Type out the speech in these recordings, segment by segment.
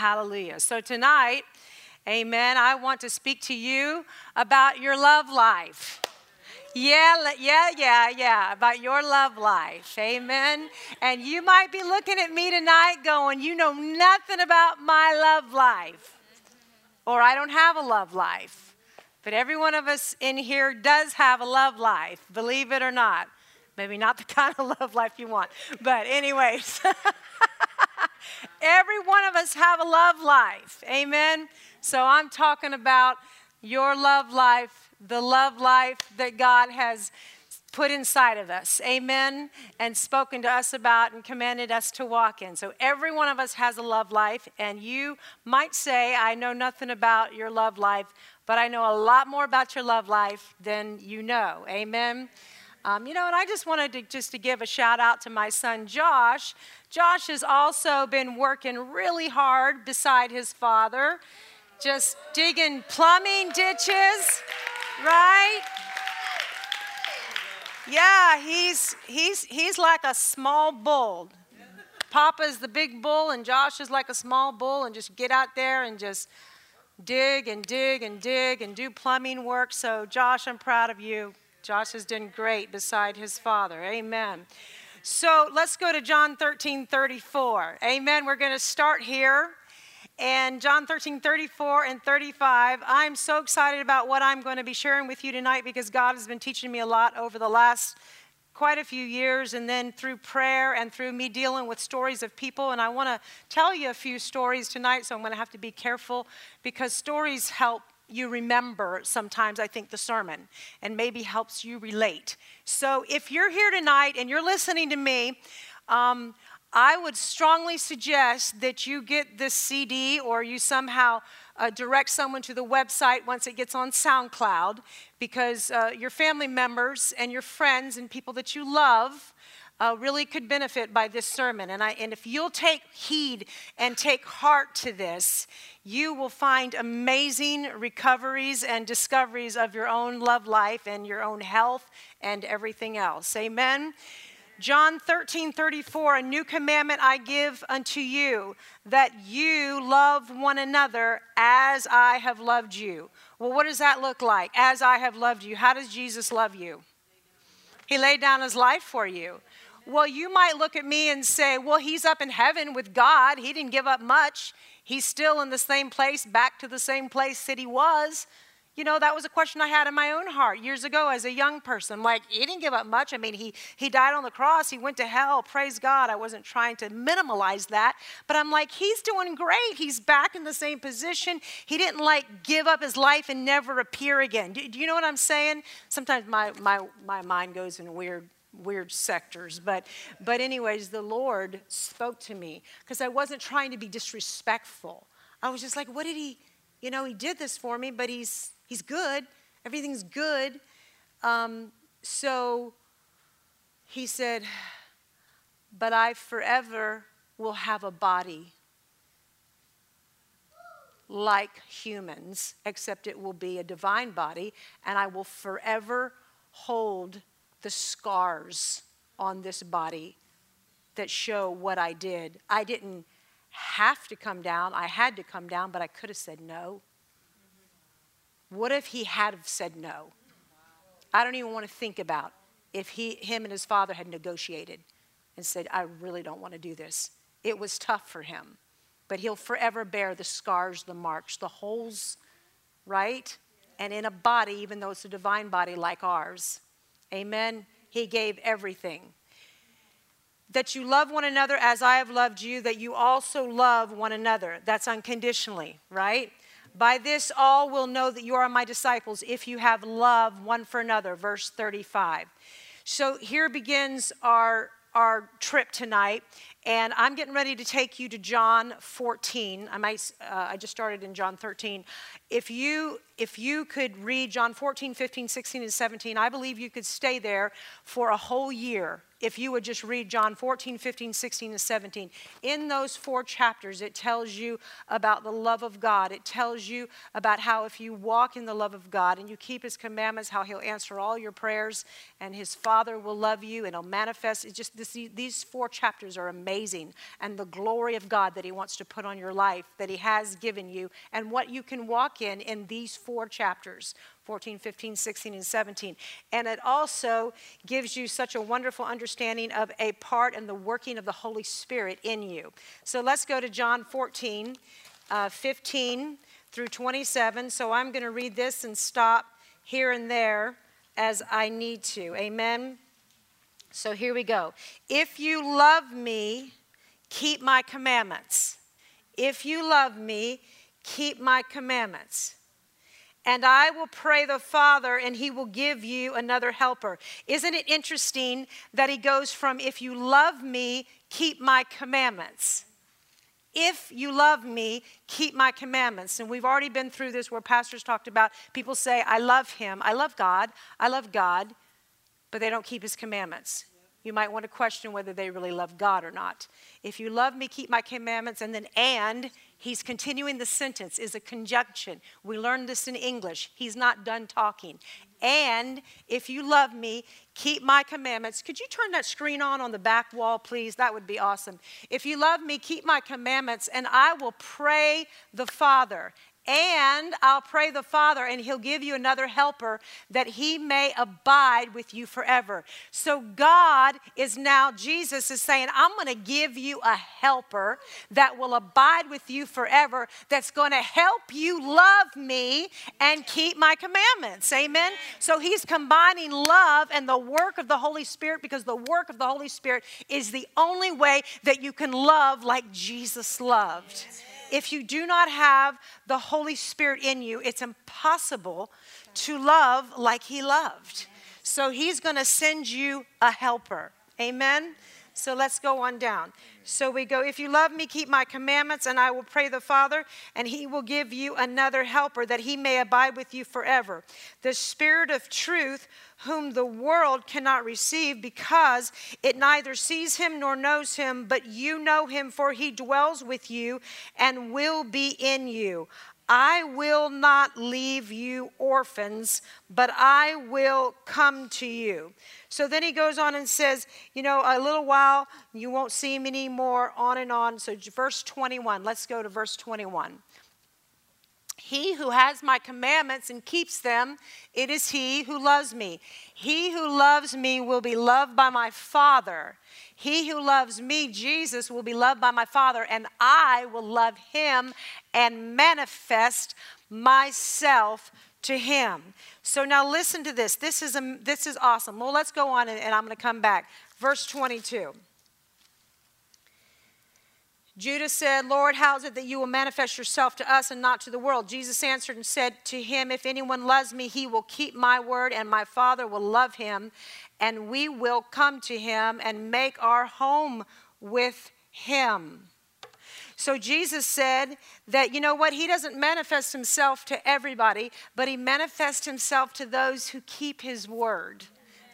Hallelujah. So tonight, amen, I want to speak to you about your love life. Yeah, about your love life, amen? And you might be looking at me tonight going, you know nothing about my love life, or I don't have a love life. But every one of us in here does have a love life, believe it or not. Maybe not the kind of love life you want, but anyways. Every one of us have a love life, amen? So I'm talking about your love life, the love life that God has put inside of us, amen, and spoken to us about and commanded us to walk in. So every one of us has a love life, and you might say, I know nothing about your love life, but I know a lot more about your love life than you know, amen. You know, and I just wanted to give a shout out to my son, Josh. Josh has also been working really hard beside his father, just digging plumbing ditches, right? Yeah, he's like a small bull. Papa's the big bull and Josh is like a small bull, and just get out there and just dig and dig and dig and do plumbing work. So Josh, I'm proud of you. Josh has done great beside his father. Amen. So let's go to John 13:34. Amen. We're going to start here. And John 13:34 and 35. I'm so excited about what I'm going to be sharing with you tonight, because God has been teaching me a lot over the last quite a few years, and then through prayer and through me dealing with stories of people. And I want to tell you a few stories tonight, so I'm going to have to be careful, because stories help you remember sometimes, I think, the sermon, and maybe helps you relate. So if you're here tonight and you're listening to me, I would strongly suggest that you get this CD, or you somehow direct someone to the website once it gets on SoundCloud, because your family members and your friends and people that you love really could benefit by this sermon. And if you'll take heed and take heart to this, you will find amazing recoveries and discoveries of your own love life and your own health and everything else. Amen. John 13:34, a new commandment I give unto you, that you love one another as I have loved you. Well, what does that look like? As I have loved you. How does Jesus love you? He laid down his life for you. Well, you might look at me and say, well, he's up in heaven with God. He didn't give up much. He's still in the same place, back to the same place that he was. You know, that was a question I had in my own heart years ago as a young person. Like, he didn't give up much. I mean, he died on the cross. He went to hell. Praise God. I wasn't trying to minimalize that. But I'm like, he's doing great. He's back in the same position. He didn't, like, give up his life and never appear again. Do you know what I'm saying? Sometimes my mind goes in weird sectors, but anyways, the Lord spoke to me, because I wasn't trying to be disrespectful. I was just like, what did he, you know, he did this for me, but he's good. Everything's good. So he said, but I forever will have a body like humans, except it will be a divine body, and I will forever hold the scars on this body that show what I did. I didn't have to come down. I had to come down, but I could have said no. What if he had said no? I don't even want to think about if him and his father had negotiated and said, I really don't want to do this. It was tough for him, but he'll forever bear the scars, the marks, the holes, right? And in a body, even though it's a divine body like ours, amen, he gave everything. That you love one another as I have loved you, that you also love one another. That's unconditionally, right? By this all will know that you are my disciples, if you have love one for another. Verse 35. So here begins our trip tonight. And I'm getting ready to take you to John 14. I just started in John 13. If you could read John 14, 15, 16, and 17, I believe you could stay there for a whole year if you would just read John 14, 15, 16, and 17. In those four chapters, it tells you about the love of God. It tells you about how if you walk in the love of God and you keep his commandments, how he'll answer all your prayers, and his Father will love you, and he'll manifest. It's just these four chapters are amazing. amazing and the glory of God that he wants to put on your life, that he has given you, and what you can walk in these four chapters, 14, 15, 16, and 17. And it also gives you such a wonderful understanding of a part in the working of the Holy Spirit in you. So let's go to John 14, 15 through 27. So I'm going to read this and stop here and there as I need to. Amen. So here we go. If you love me, keep my commandments. If you love me, keep my commandments. And I will pray the Father, and he will give you another helper. Isn't it interesting that he goes from, if you love me, keep my commandments. If you love me, keep my commandments. And we've already been through this where pastors talked about, people say, I love him. I love God, but they don't keep his commandments. You might want to question whether they really love God or not. If you love me, keep my commandments, and then and, he's continuing the sentence, is a conjunction. We learned this in English. He's not done talking. And if you love me, keep my commandments. Could you turn that screen on the back wall, please? That would be awesome. If you love me, keep my commandments, and I will pray the Father. And I'll pray the Father, and he'll give you another helper that he may abide with you forever. So God is now, Jesus is saying, I'm going to give you a helper that will abide with you forever, that's going to help you love me and keep my commandments. Amen? So he's combining love and the work of the Holy Spirit, because the work of the Holy Spirit is the only way that you can love like Jesus loved. If you do not have the Holy Spirit in you, it's impossible to love like he loved. So he's going to send you a helper. Amen? So let's go on down. So we go, if you love me, keep my commandments, and I will pray the Father, and he will give you another helper that he may abide with you forever. The Spirit of truth, whom the world cannot receive because it neither sees him nor knows him, but you know him, for he dwells with you and will be in you. I will not leave you orphans, but I will come to you. So then he goes on and says, you know, a little while, you won't see him anymore, on and on. So verse 21, let's go to verse 21. He who has my commandments and keeps them, it is he who loves me. He who loves me will be loved by my Father. He who loves me, Jesus, will be loved by my Father, and I will love him and manifest myself to him. So now listen to this. This is awesome. Well, let's go on, and I'm going to come back. Verse 22. Judas said, Lord, how is it that you will manifest yourself to us and not to the world? Jesus answered and said to him, if anyone loves me, he will keep my word, and my Father will love him, and we will come to him and make our home with him. So Jesus said that, you know what? He doesn't manifest himself to everybody, but he manifests himself to those who keep his word,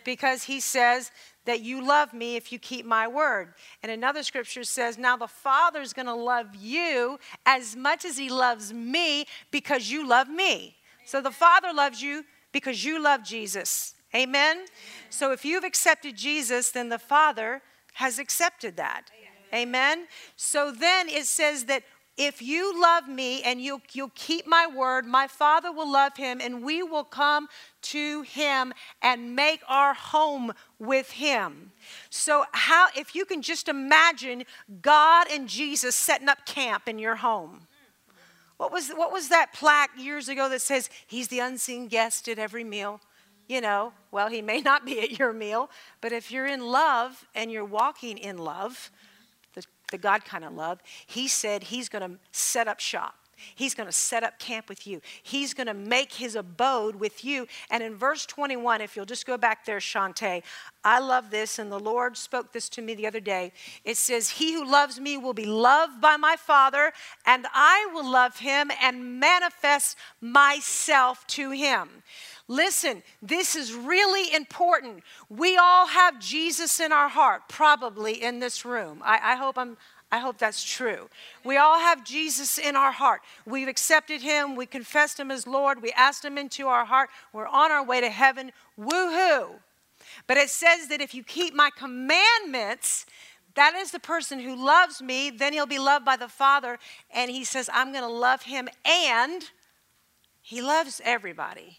because he says that you love me if you keep my word. And another scripture says, now the Father's going to love you as much as he loves me because you love me. So the Father loves you because you love Jesus. Amen? Amen. So if you've accepted Jesus, then the Father has accepted that. Amen. Amen? So then it says that if you love me and you'll keep my word, my Father will love him, and we will come to him and make our home with him. So how, if you can just imagine God and Jesus setting up camp in your home. What was that plaque years ago that says, he's the unseen guest at every meal? You know, well, he may not be at your meal, but if you're in love and you're walking in love, the God kind of love, he said he's going to set up shop. He's going to set up camp with you. He's going to make his abode with you. And in verse 21, if you'll just go back there, Shantae, I love this, and the Lord spoke this to me the other day. It says, he who loves me will be loved by my Father, and I will love him and manifest myself to him. Listen, this is really important. We all have Jesus in our heart, probably in this room. I hope that's true. We all have Jesus in our heart. We've accepted him. We confessed him as Lord. We asked him into our heart. We're on our way to heaven. Woo-hoo. But it says that if you keep my commandments, That is the person who loves me, then he'll be loved by the Father. And he says, I'm going to love him, and he loves everybody.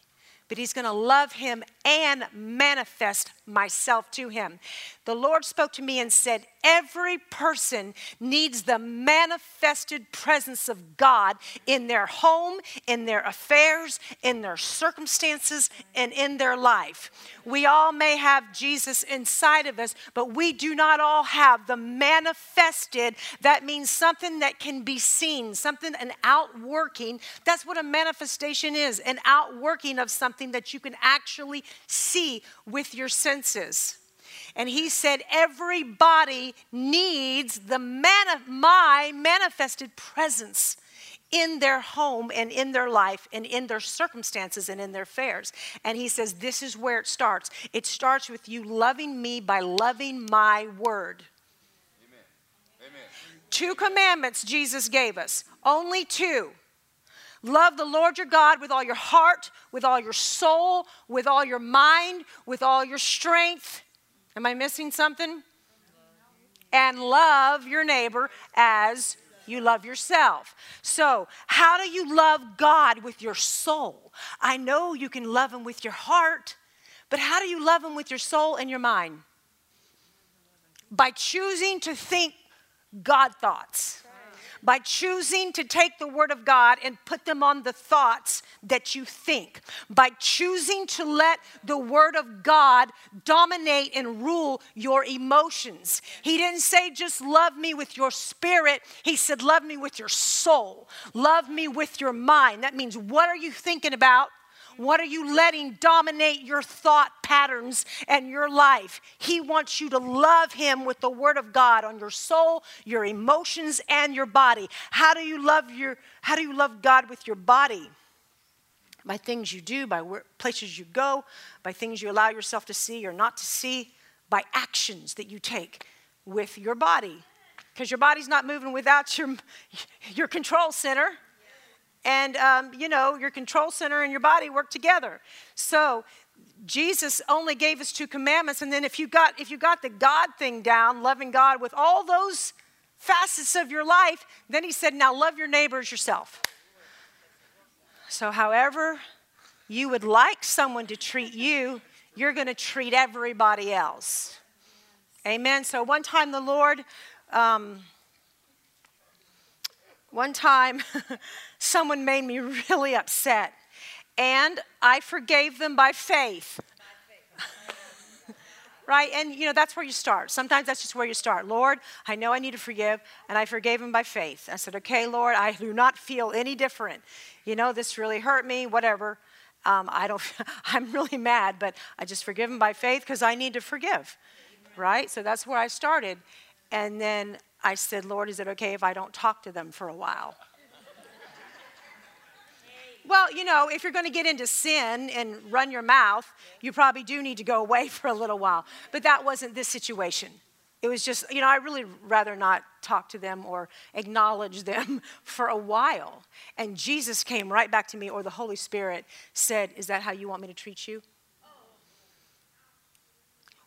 But he's going to love him and manifest myself to him. The Lord spoke to me and said, every person needs the manifested presence of God in their home, in their affairs, in their circumstances, and in their life. We all may have Jesus inside of us, but we do not all have the manifested. That means something that can be seen, something, an outworking. That's what a manifestation is, an outworking of something that you can actually see with your senses. And he said, everybody needs the my manifested presence in their home and in their life and in their circumstances and in their affairs. And he says, this is where it starts. It starts with you loving me by loving my word. Amen. Amen. Two commandments Jesus gave us, only two. Love the Lord your God with all your heart, with all your soul, with all your mind, with all your strength. Am I missing something? And love your neighbor as you love yourself. So how do you love God with your soul? I know you can love him with your heart, but how do you love him with your soul and your mind? By choosing to think God thoughts. By choosing to take the word of God and put them on the thoughts that you think. By choosing to let the word of God dominate and rule your emotions. He didn't say just love me with your spirit. He said love me with your soul. Love me with your mind. That means what are you thinking about? What are you letting dominate your thought patterns and your life? He wants you to love him with the word of God on your soul, your emotions, and your body. How do you love God with your body? By things you do, by places you go, by things you allow yourself to see or not to see, by actions that you take with your body. Because your body's not moving without your control center. And, your control center and your body work together. So Jesus only gave us two commandments. And then if you got the God thing down, loving God with all those facets of your life, then he said, now love your neighbor as yourself. So however you would like someone to treat you, you're going to treat everybody else. Amen. So one time the Lord... One time, someone made me really upset, and I forgave them by faith, right? And, that's where you start. Sometimes that's just where you start. Lord, I know I need to forgive, and I forgave him by faith. I said, okay, Lord, I do not feel any different. This really hurt me, whatever. I'm really mad, but I just forgive him by faith because I need to forgive, right? So that's where I started, and then I said, Lord, is it okay if I don't talk to them for a while? Well, if you're going to get into sin and run your mouth, you probably do need to go away for a little while. But that wasn't this situation. It was just, I really rather not talk to them or acknowledge them for a while. And Jesus came right back to me, or the Holy Spirit said, is that how you want me to treat you?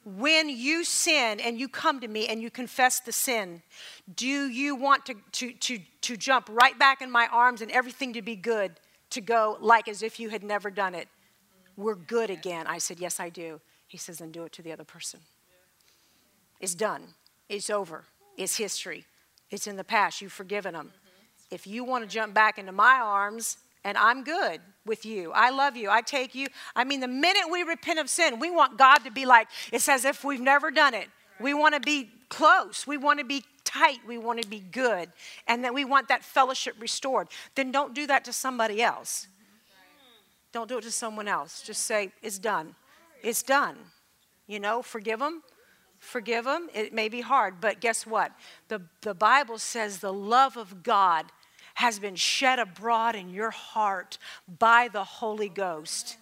When you sin and you come to me and you confess the sin, do you want to jump right back in my arms and everything to be good, to go like as if you had never done it? We're good again. I said, yes, I do. He says, then do it to the other person. It's done. It's over. It's history. It's in the past. You've forgiven them. If you want to jump back into my arms... And I'm good with you. I love you. I take you. The minute we repent of sin, we want God to be like, it's as if we've never done it. We want to be close. We want to be tight. We want to be good. And then we want that fellowship restored. Then don't do that to somebody else. Don't do it to someone else. Just say, it's done. It's done. Forgive them. Forgive them. It may be hard, but guess what? The Bible says the love of God has been shed abroad in your heart by the Holy Ghost.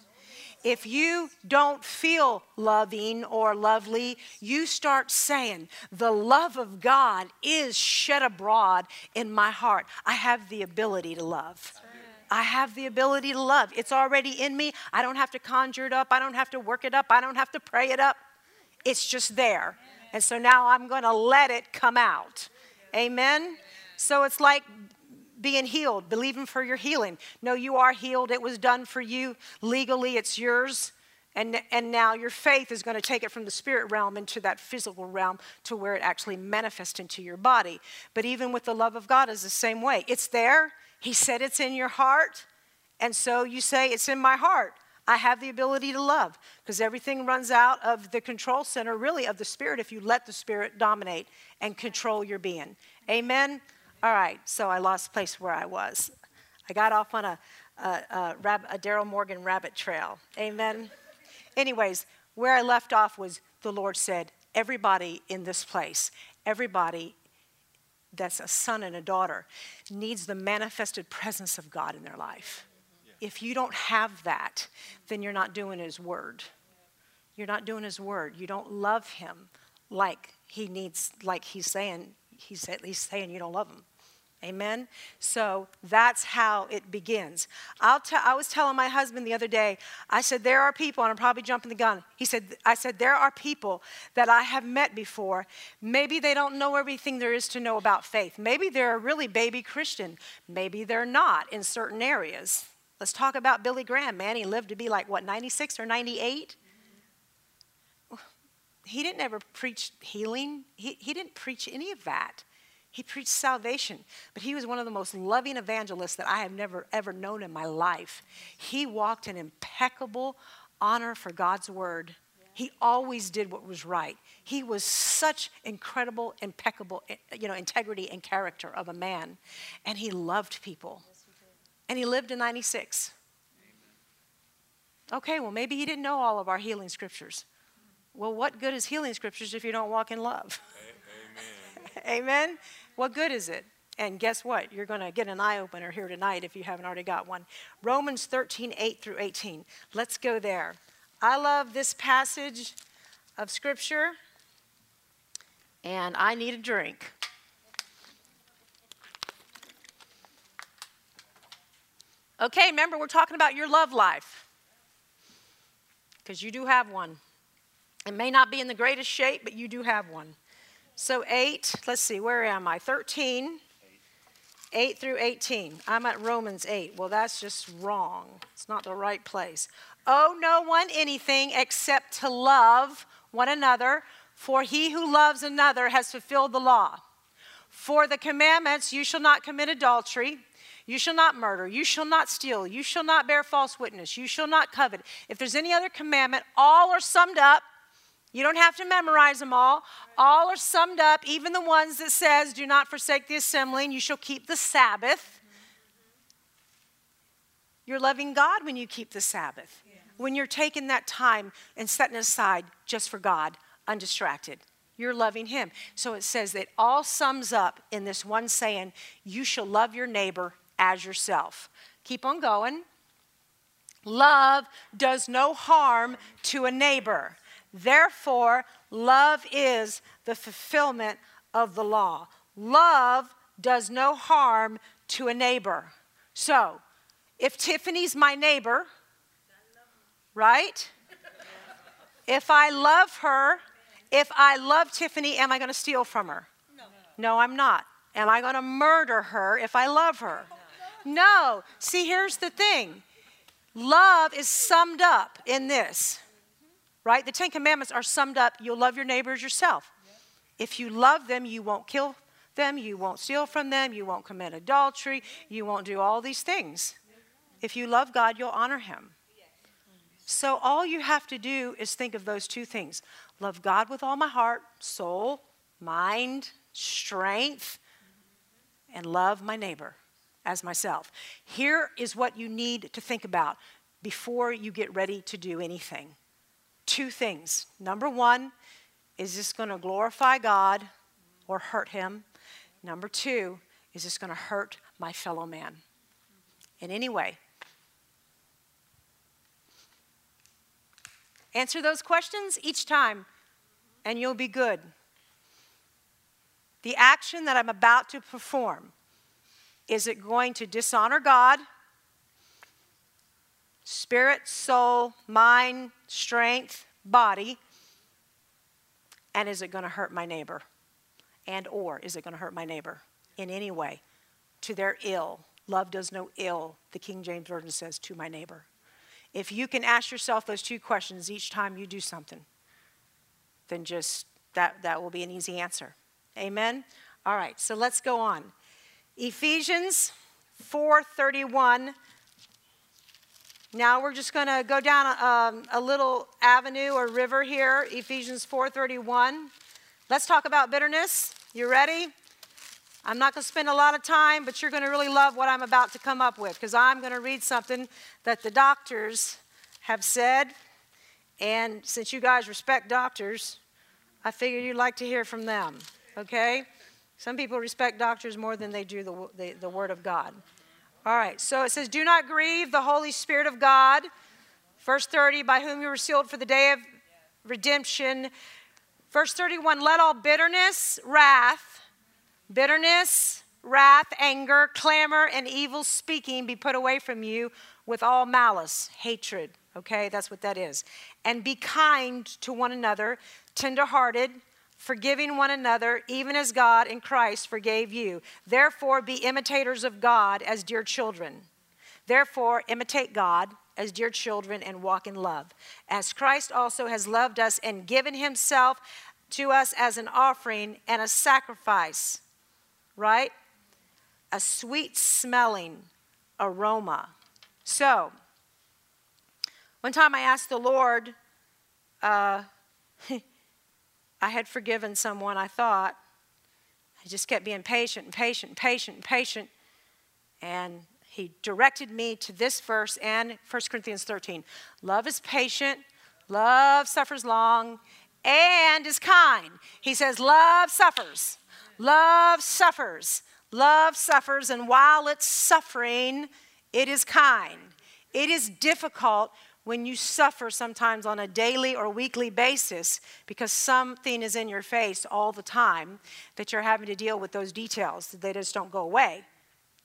If you don't feel loving or lovely, you start saying, the love of God is shed abroad in my heart. I have the ability to love. I have the ability to love. It's already in me. I don't have to conjure it up. I don't have to work it up. I don't have to pray it up. It's just there. And so now I'm going to let it come out. Amen? So it's like being healed, believing for your healing. No, you are healed. It was done for you. Legally, it's yours. And now your faith is going to take it from the spirit realm into that physical realm to where it actually manifests into your body. But even with the love of God is the same way. It's there. He said it's in your heart. And so you say, it's in my heart. I have the ability to love, because everything runs out of the control center, really, of the spirit, if you let the spirit dominate and control your being. Amen? All right, so I lost place where I was. I got off on a Daryl Morgan rabbit trail. Amen? Anyways, where I left off was the Lord said, everybody in this place, everybody that's a son and a daughter needs the manifested presence of God in their life. If you don't have that, then you're not doing his word. You're not doing his word. You don't love him like he needs, like he's saying you don't love him. Amen? So that's how it begins. I was telling my husband the other day, I said, there are people, and I'm probably jumping the gun. I said, there are people that I have met before. Maybe they don't know everything there is to know about faith. Maybe they're a really baby Christian. Maybe they're not in certain areas. Let's talk about Billy Graham, man. He lived to be like, what, 96 or 98? He didn't ever preach healing. He didn't preach any of that. He preached salvation. But he was one of the most loving evangelists that I have never, ever known in my life. He walked in impeccable honor for God's word. He always did what was right. He was such incredible, impeccable, integrity and character of a man. And he loved people. And he lived in 96. Amen. Okay, well, maybe he didn't know all of our healing scriptures. Well, what good is healing scriptures if you don't walk in love? Amen. Amen? What good is it? And guess what? You're going to get an eye-opener here tonight if you haven't already got one. Romans 13:8-18. Let's go there. I love this passage of scripture, and I need a drink. Okay, remember, we're talking about your love life, because you do have one. It may not be in the greatest shape, but you do have one. So 8, let's see, where am I? 13, 8-18. I'm at Romans 8. Well, that's just wrong. It's not the right place. Owe no one anything except to love one another, for he who loves another has fulfilled the law. For the commandments, you shall not commit adultery. You shall not murder. You shall not steal. You shall not bear false witness. You shall not covet. If there's any other commandment, all are summed up. You don't have to memorize them all. All are summed up, even the ones that says, do not forsake the assembly, and you shall keep the Sabbath. You're loving God when you keep the Sabbath. Yeah. When you're taking that time and setting aside just for God, undistracted. You're loving him. So it says that all sums up in this one saying, you shall love your neighbor as yourself. Keep on going. Love does no harm to a neighbor. Therefore, love is the fulfillment of the law. Love does no harm to a neighbor. So, if Tiffany's my neighbor, right? If I love her, if I love Tiffany, am I going to steal from her? No. No, I'm not. Am I going to murder her if I love her? No. See, here's the thing. Love is summed up in this, right? The Ten Commandments are summed up. You'll love your neighbor as yourself. If you love them, you won't kill them. You won't steal from them. You won't commit adultery. You won't do all these things. If you love God, you'll honor him. So all you have to do is think of those two things. Love God with all my heart, soul, mind, strength, and love my neighbor as myself. Here is what you need to think about before you get ready to do anything. Two things. Number one, is this going to glorify God or hurt him? Number two, is this going to hurt my fellow man in any way? Answer those questions each time, and you'll be good. The action that I'm about to perform, is it going to dishonor God? Spirit, soul, mind, strength, body. And is it going to hurt my neighbor? And or is it going to hurt my neighbor in any way? To their ill. Love does no ill, the King James Version says, to my neighbor. If you can ask yourself those two questions each time you do something, then just that will be an easy answer. Amen? All right, so let's go on. Ephesians 4:31. Now we're just going to go down a little avenue or river here. Ephesians 4:31. Let's talk about bitterness. You ready? I'm not going to spend a lot of time, but you're going to really love what I'm about to come up with, because I'm going to read something that the doctors have said. And since you guys respect doctors, I figured you'd like to hear from them, okay? Some people respect doctors more than they do the Word of God. All right, so it says, do not grieve the Holy Spirit of God. Verse 30, by whom you were sealed for the day of redemption. Verse 31, let all bitterness, wrath, anger, clamor, and evil speaking be put away from you with all malice, hatred. Okay, that's what that is. And be kind to one another, tenderhearted, forgiving one another, even as God in Christ forgave you. Therefore, be imitators of God as dear children. Therefore, imitate God as dear children and walk in love, as Christ also has loved us and given himself to us as an offering and a sacrifice. Right? A sweet-smelling aroma. So, one time I asked the Lord, I had forgiven someone, I thought. I just kept being patient. And he directed me to this verse and 1 Corinthians 13. Love is patient, love suffers long, and is kind. He says, love suffers. Love suffers. Love suffers, and while it's suffering, it is kind. It is difficult when you suffer sometimes on a daily or weekly basis because something is in your face all the time that you're having to deal with those details. They just don't go away.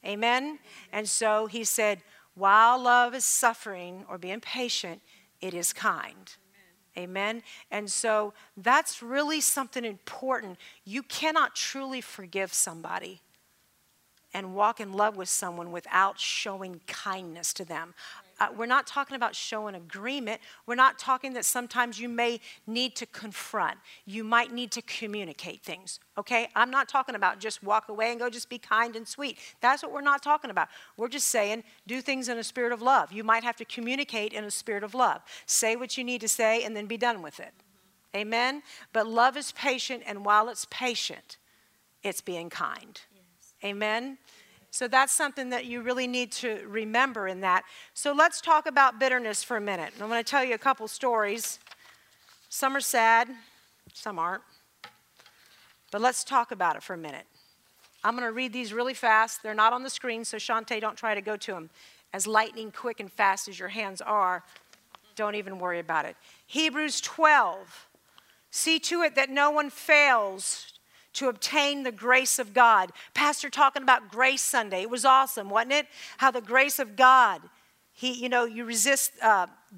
Amen? And so he said, while love is suffering or being patient, it is kind. Amen? And so that's really something important. You cannot truly forgive somebody and walk in love with someone without showing kindness to them. We're not talking about showing agreement. We're not talking that sometimes you may need to confront. You might need to communicate things, okay? I'm not talking about just walk away and go just be kind and sweet. That's what we're not talking about. We're just saying do things in a spirit of love. You might have to communicate in a spirit of love. Say what you need to say and then be done with it. Mm-hmm. Amen? But love is patient, and while it's patient, it's being kind. Yes. Amen? So that's something that you really need to remember in that. So let's talk about bitterness for a minute. I'm going to tell you a couple stories. Some are sad, some aren't. But let's talk about it for a minute. I'm going to read these really fast. They're not on the screen, so Shantae, don't try to go to them. As lightning quick and fast as your hands are, don't even worry about it. Hebrews 12. See to it that no one fails to obtain the grace of God. Pastor talking about Grace Sunday. It was awesome, wasn't it? How the grace of God,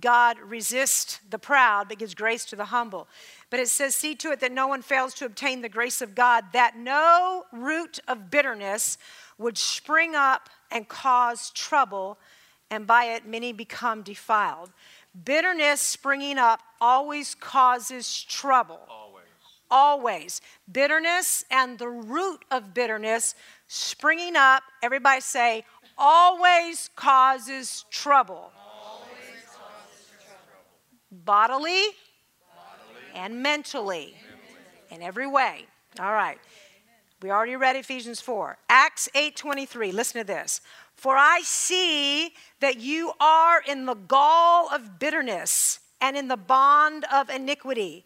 God resists the proud, but gives grace to the humble. But it says, see to it that no one fails to obtain the grace of God, that no root of bitterness would spring up and cause trouble, and by it many become defiled. Bitterness springing up always causes trouble. Always. Bitterness and the root of bitterness springing up, everybody say, always causes trouble. Always causes trouble. Bodily. And mentally. In every way. All right. We already read Ephesians 4. Acts 8:23. Listen to this. For I see that you are in the gall of bitterness and in the bond of iniquity.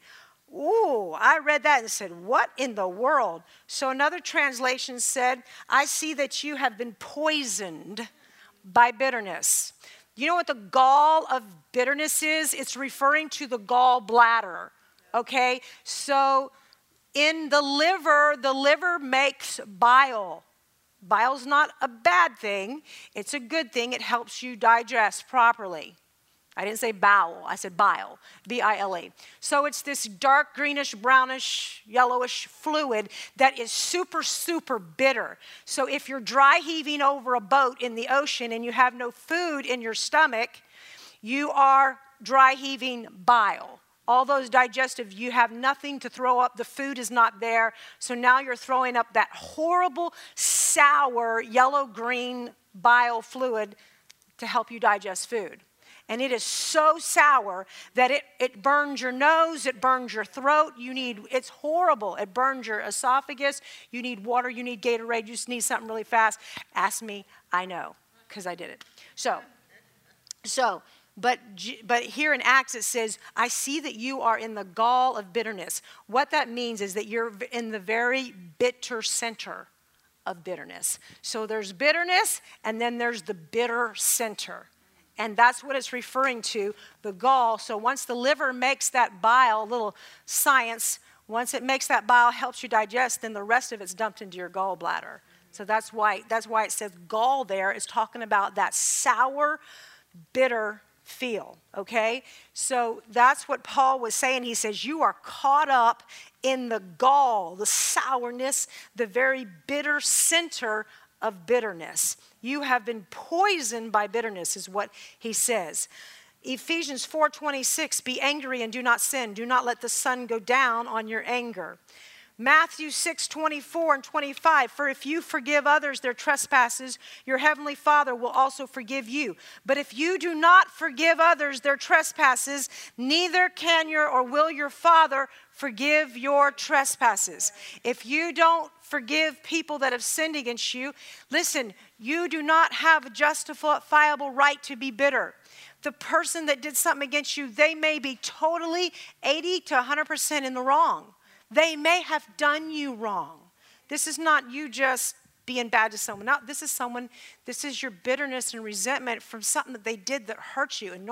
Ooh, I read that and said, what in the world? So another translation said, I see that you have been poisoned by bitterness. You know what the gall of bitterness is? It's referring to the gallbladder, okay? So in the liver makes bile. Bile's not a bad thing. It's a good thing. It helps you digest properly, I didn't say bowel, I said bile, B-I-L-E. So it's this dark greenish, brownish, yellowish fluid that is super, super bitter. So if you're dry heaving over a boat in the ocean and you have no food in your stomach, you are dry heaving bile. All those digestive, you have nothing to throw up. The food is not there. So now you're throwing up that horrible, sour, yellow-green bile fluid to help you digest food. And it is so sour that it burns your nose, it burns your throat. It's horrible. It burns your esophagus. You need water, you need Gatorade, you just need something really fast. Ask me, I know, because I did it. But here in Acts it says, I see that you are in the gall of bitterness. What that means is that you're in the very bitter center of bitterness. So there's bitterness, and then there's the bitter center. And that's what it's referring to, the gall. So once the liver makes that bile, little science, once it makes that bile, helps you digest, then the rest of it's dumped into your gallbladder. So that's why it says gall there. It's talking about that sour, bitter feel, okay? So that's what Paul was saying. He says, you are caught up in the gall, the sourness, the very bitter center of bitterness. You have been poisoned by bitterness is what he says. Ephesians 4:26, be angry and do not sin. Do not let the sun go down on your anger. Matthew 6:24 and 25, for if you forgive others their trespasses, your heavenly Father will also forgive you. But if you do not forgive others their trespasses, neither can your or will your Father forgive your trespasses. If you don't forgive people that have sinned against you, listen, you do not have a justifiable right to be bitter. The person that did something against you, they may be totally 80 to 100% in the wrong. They may have done you wrong. This is not you just being bad to someone. No, this is your bitterness and resentment from something that they did that hurt you. And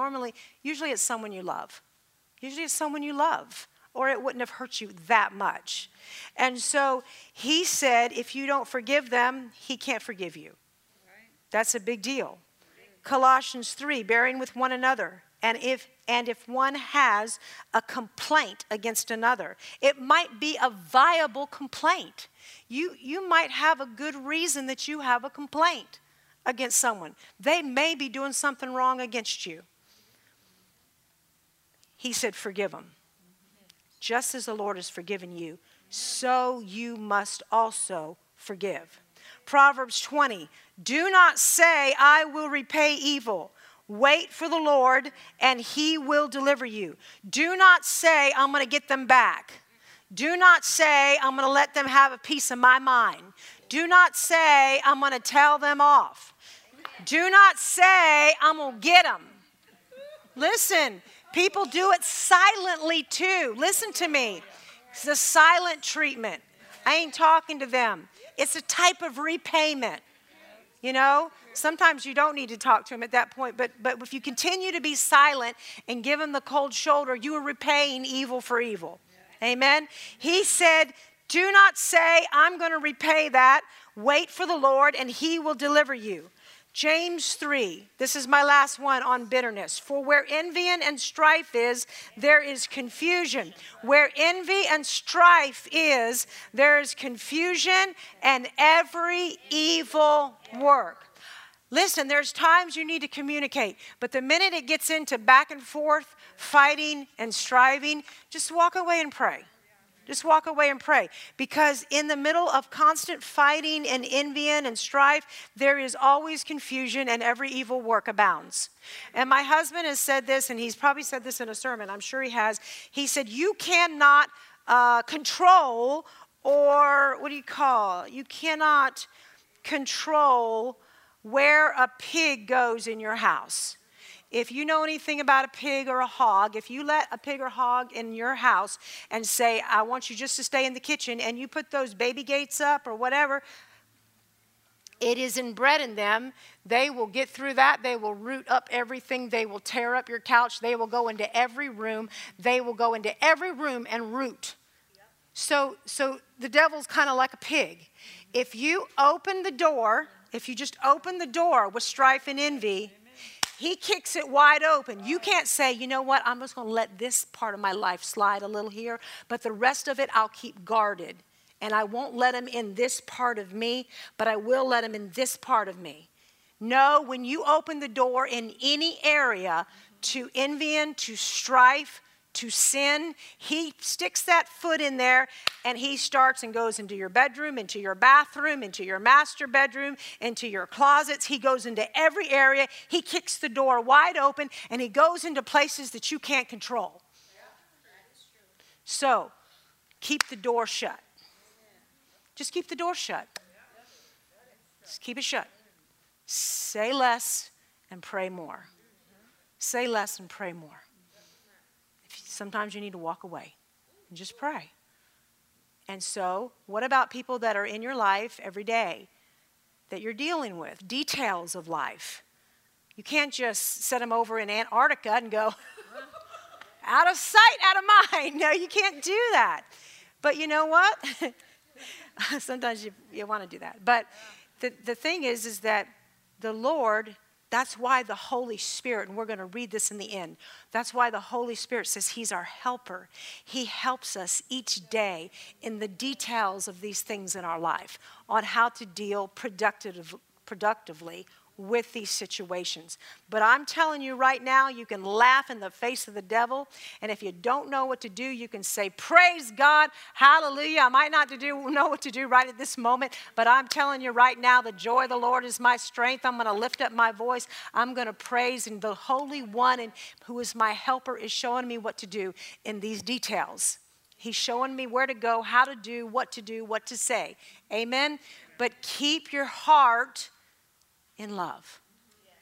usually it's someone you love. Usually it's someone you love, or it wouldn't have hurt you that much. And so he said, if you don't forgive them, he can't forgive you. Right. That's a big deal. Colossians 3, bearing with one another. And if one has a complaint against another, it might be a viable complaint. You might have a good reason that you have a complaint against someone. They may be doing something wrong against you. He said, forgive them. Just as the Lord has forgiven you, so you must also forgive. Proverbs 20, do not say, I will repay evil. Wait for the Lord, and he will deliver you. Do not say, I'm going to get them back. Do not say, I'm going to let them have a piece of my mind. Do not say, I'm going to tell them off. Do not say, I'm going to get them. Listen, people do it silently too. Listen to me. It's the silent treatment. I ain't talking to them. It's a type of repayment. You know, sometimes you don't need to talk to them at that point, but if you continue to be silent and give them the cold shoulder, you are repaying evil for evil. Amen. He said, do not say, I'm going to repay that. Wait for the Lord and he will deliver you. James 3, this is my last one on bitterness. For where envy and strife is, there is confusion. Where envy and strife is, there is confusion and every evil work. Listen, there's times you need to communicate, but the minute it gets into back and forth, fighting and striving, just walk away and pray. Just walk away and pray, because in the middle of constant fighting and envy and strife, there is always confusion and every evil work abounds. And my husband has said this, and he's probably said this in a sermon. I'm sure he has. He said, you cannot control or what do you call? You cannot control where a pig goes in your house. If you know anything about a pig or a hog, if you let a pig or hog in your house and say, I want you just to stay in the kitchen, and you put those baby gates up or whatever, it is inbred in them. They will get through that. They will root up everything. They will tear up your couch. They will go into every room. They will go into every room and root. So the devil's kind of like a pig. If you just open the door with strife and envy, He kicks it wide open. You can't say, you know what, I'm just going to let this part of my life slide a little here, but the rest of it I'll keep guarded. And I won't let him in this part of me, but I will let him in this part of me. No, when you open the door in any area to envy, to strife, to sin, he sticks that foot in there and he starts and goes into your bedroom, into your bathroom, into your master bedroom, into your closets. He goes into every area. He kicks the door wide open and he goes into places that you can't control. Yeah, that is true. So keep the door shut. Amen. Just keep the door shut. Yeah. Just keep it shut. Say less and pray more. Say less and pray more. Sometimes you need to walk away and just pray. And so, what about people that are in your life every day that you're dealing with? Details of life. You can't just set them over in Antarctica and go, out of sight, out of mind. No, you can't do that. But you know what? Sometimes you want to do that. But the thing is that the Lord... That's why the Holy Spirit, and we're going to read this in the end, that's why the Holy Spirit says he's our helper. He helps us each day in the details of these things in our life on how to deal productively with these situations. But I'm telling you right now, you can laugh in the face of the devil, and if you don't know what to do, you can say, praise God, hallelujah. I might not know what to do right at this moment, but I'm telling you right now, the joy of the Lord is my strength. I'm going to lift up my voice. I'm going to praise, and the Holy One, and who is my helper, is showing me what to do in these details. He's showing me where to go, how to do, what to say. Amen? But keep your heart in love.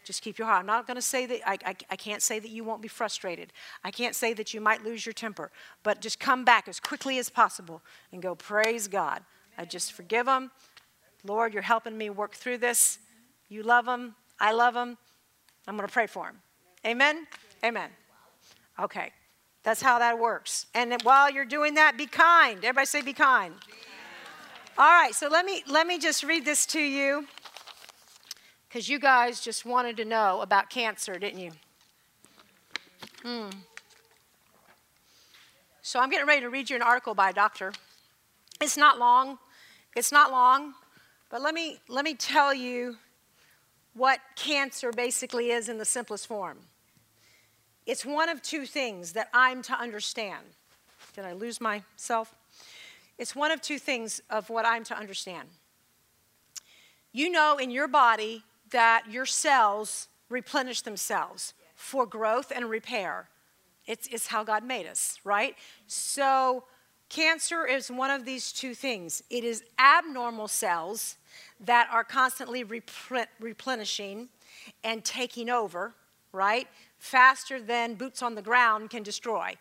Just keep your heart. I'm not going to say that, I can't say that you won't be frustrated. I can't say that you might lose your temper. But just come back as quickly as possible and go, praise God. I just forgive them. Lord, you're helping me work through this. You love them. I love them. I'm going to pray for them. Amen? Amen. Okay. That's how that works. And while you're doing that, be kind. Everybody say be kind. All right. So let me just read this to you, because you guys just wanted to know about cancer, didn't you? So I'm getting ready to read you an article by a doctor. It's not long. It's not long. But let me tell you what cancer basically is in the simplest form. It's one of two things that I'm to understand. Did I lose myself? It's one of two things of what I'm to understand. You know in your body that your cells replenish themselves for growth and repair. It's how God made us, right? So cancer is one of these two things. It is abnormal cells that are constantly replenishing and taking over, right? Faster than boots on the ground can destroy.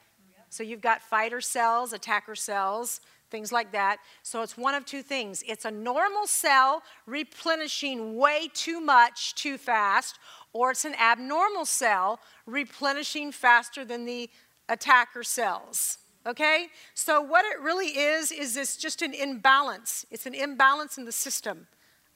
So you've got fighter cells, attacker cells, things like that. So it's one of two things. It's a normal cell replenishing way too much, too fast, or it's an abnormal cell replenishing faster than the attacker cells, okay? So what it really is it's just an imbalance. It's an imbalance in the system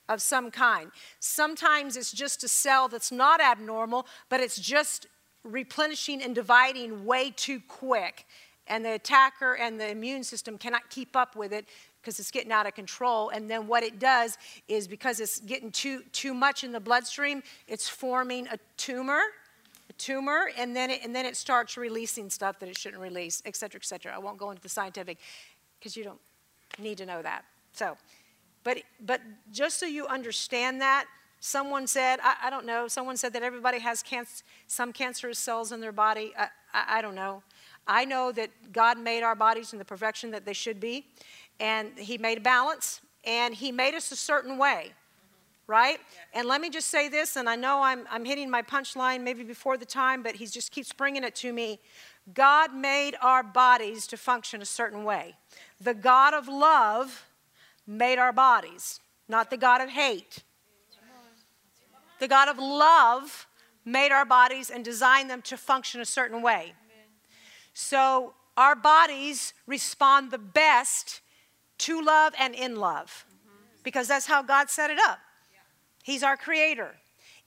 of some kind. Sometimes it's just a cell that's not abnormal, but it's just replenishing and dividing way too quick. And the attacker and the immune system cannot keep up with it because it's getting out of control. And then what it does is, because it's getting too much in the bloodstream, it's forming a tumor, and then it starts releasing stuff that it shouldn't release, et cetera, et cetera. I won't go into the scientific because you don't need to know that. So, but just so you understand that, someone said, I don't know, someone said that everybody has some cancerous cells in their body. I don't know. I know that God made our bodies in the perfection that they should be, and he made a balance, and he made us a certain way, right? Yeah. And let me just say this, and I know I'm hitting my punchline maybe before the time, but he just keeps bringing it to me. God made our bodies to function a certain way. The God of love made our bodies, not the God of hate. The God of love made our bodies and designed them to function a certain way. So our bodies respond the best to love and in love, because that's how God set it up. He's our creator.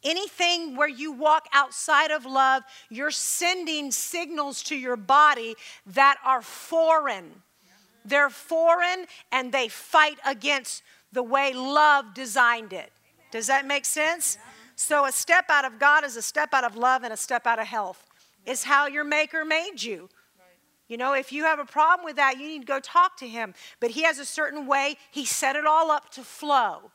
Anything where you walk outside of love, you're sending signals to your body that are foreign. They're foreign and they fight against the way love designed it. Does that make sense? So a step out of God is a step out of love and a step out of health. It's how your maker made you. You know, if you have a problem with that, you need to go talk to him. But he has a certain way. He set it all up to flow.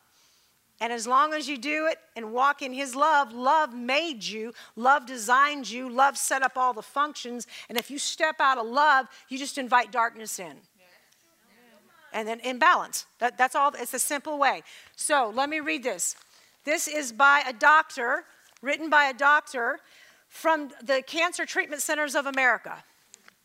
And as long as you do it and walk in his love, love made you, love designed you, love set up all the functions. And if you step out of love, you just invite darkness in. And then imbalance. That's all. It's a simple way. So let me read this. This is by a doctor, written by a doctor from the Cancer Treatment Centers of America,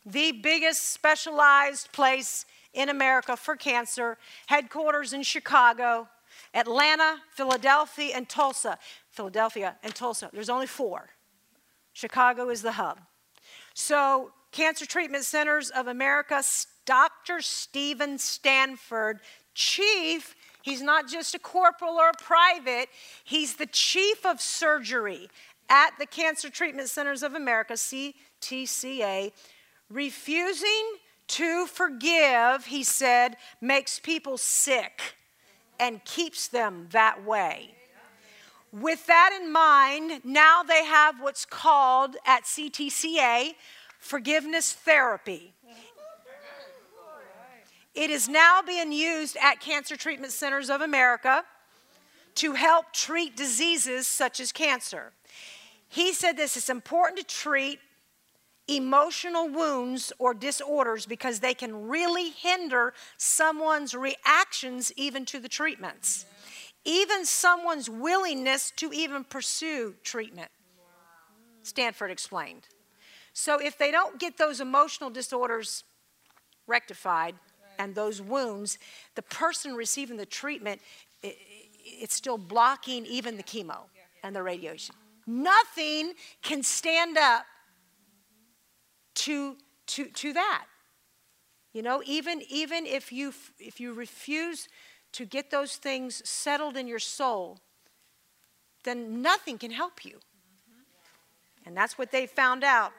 the biggest specialized place in America for cancer, headquarters in Chicago, Atlanta, Philadelphia, and Tulsa. Philadelphia and Tulsa. There's only 4. Chicago is the hub. So Cancer Treatment Centers of America, Dr. Stephen Stanford, chief. He's not just a corporal or a private. He's the chief of surgery at the Cancer Treatment Centers of America, CTCA, refusing to forgive, he said, makes people sick and keeps them that way. With that in mind, now they have what's called at CTCA forgiveness therapy. It is now being used at Cancer Treatment Centers of America to help treat diseases such as cancer. He said this, it's important to treat emotional wounds or disorders because they can really hinder someone's reactions even to the treatments, even someone's willingness to even pursue treatment, Stanford explained. So if they don't get those emotional disorders rectified, and those wounds, the person receiving the treatment, it's still blocking even the chemo and the radiation. Nothing can stand up to that. You know, even if you refuse to get those things settled in your soul, then nothing can help you. And that's what they found out.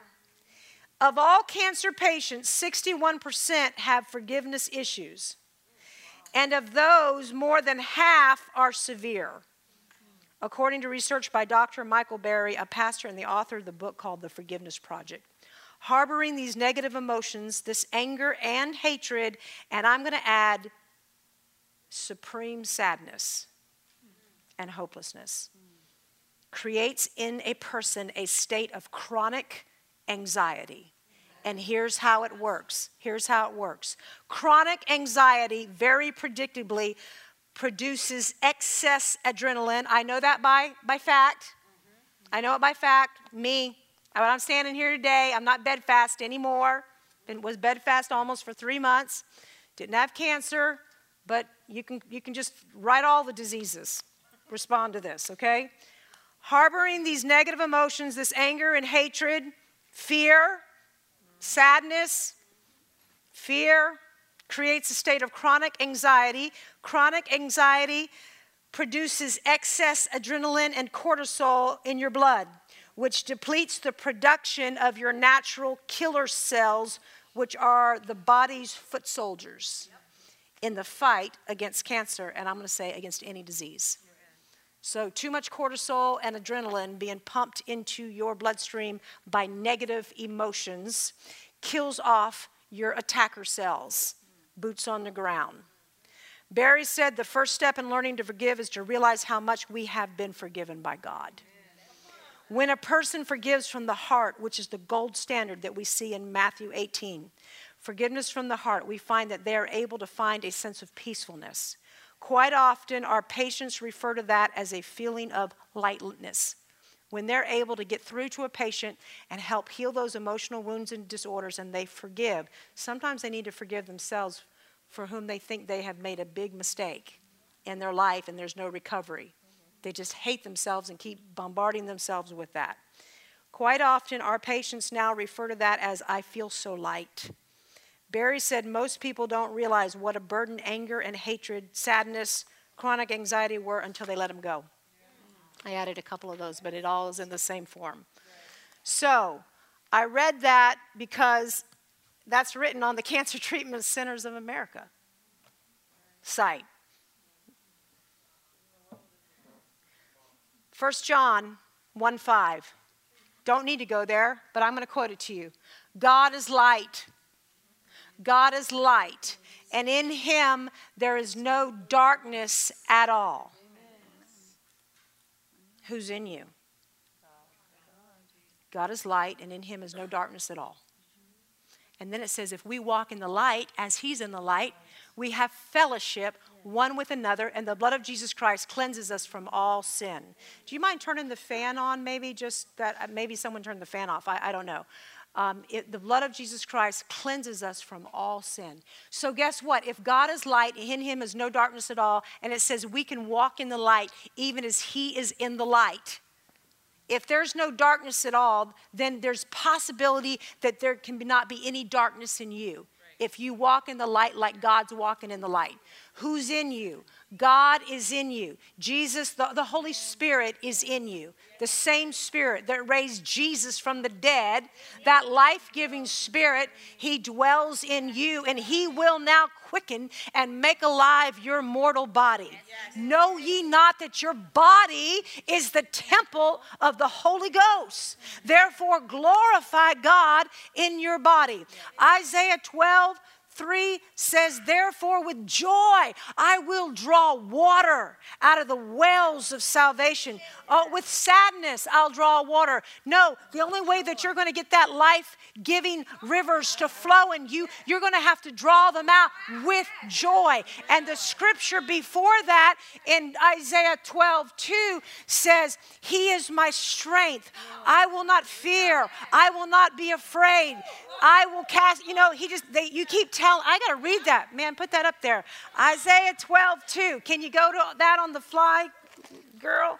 Of all cancer patients, 61% have forgiveness issues. And of those, more than half are severe. According to research by Dr. Michael Berry, a pastor and the author of the book called The Forgiveness Project. Harboring these negative emotions, this anger and hatred, and I'm going to add supreme sadness and hopelessness, creates in a person a state of chronic anxiety. And here's how it works. Here's how it works. Chronic anxiety, very predictably, produces excess adrenaline. I know that by fact. I know it by fact. Me, when I'm standing here today, I'm not bedfast anymore. Was bedfast almost for 3 months. Didn't have cancer, but you can just write all the diseases. Respond to this, okay? Harboring these negative emotions, this anger and hatred, fear, sadness, fear creates a state of chronic anxiety. Chronic anxiety produces excess adrenaline and cortisol in your blood, which depletes the production of your natural killer cells, which are the body's foot soldiers in the fight against cancer, and I'm going to say against any disease. So too much cortisol and adrenaline being pumped into your bloodstream by negative emotions kills off your attacker cells, boots on the ground. Barry said the first step in learning to forgive is to realize how much we have been forgiven by God. When a person forgives from the heart, which is the gold standard that we see in Matthew 18, forgiveness from the heart, we find that they are able to find a sense of peacefulness. Quite often, our patients refer to that as a feeling of lightness. When they're able to get through to a patient and help heal those emotional wounds and disorders, and they forgive, sometimes they need to forgive themselves for whom they think they have made a big mistake in their life and there's no recovery. They just hate themselves and keep bombarding themselves with that. Quite often, our patients now refer to that as, I feel so light. Barry said most people don't realize what a burden anger and hatred, sadness, chronic anxiety were until they let them go. I added a couple of those, but it all is in the same form. So I read that because that's written on the Cancer Treatment Centers of America site. First John 1:5. Don't need to go there, but I'm going to quote it to you. God is light. God is light, and in him there is no darkness at all. Amen. Who's in you? God is light, and in him is no darkness at all. And then it says, if we walk in the light as he's in the light, we have fellowship one with another, and the blood of Jesus Christ cleanses us from all sin. Do you mind turning the fan on? Maybe just that, maybe someone turned the fan off. I don't know. The blood of Jesus Christ cleanses us from all sin. So guess what? If God is light, in him is no darkness at all, and it says we can walk in the light even as he is in the light. If there's no darkness at all, then there's possibility that there can not be any darkness in you. If you walk in the light like God's walking in the light. Who's in you? God is in you. Jesus, the Holy Spirit is in you. The same Spirit that raised Jesus from the dead, that life-giving Spirit, he dwells in you, and he will now quicken and make alive your mortal body. Know ye not that your body is the temple of the Holy Ghost? Therefore glorify God in your body. Isaiah 12:3 says, therefore with joy I will draw water out of the wells of salvation. Oh, with sadness I'll draw water. No, the only way that you're going to get that life-giving rivers to flow in you, you're going to have to draw them out with joy. And the scripture before that in Isaiah 12:2 says, he is my strength. I will not fear. I will not be afraid. I will cast, you keep telling. I got to read that. Man, put that up there. Isaiah 12:2. Can you go to that on the fly, girl?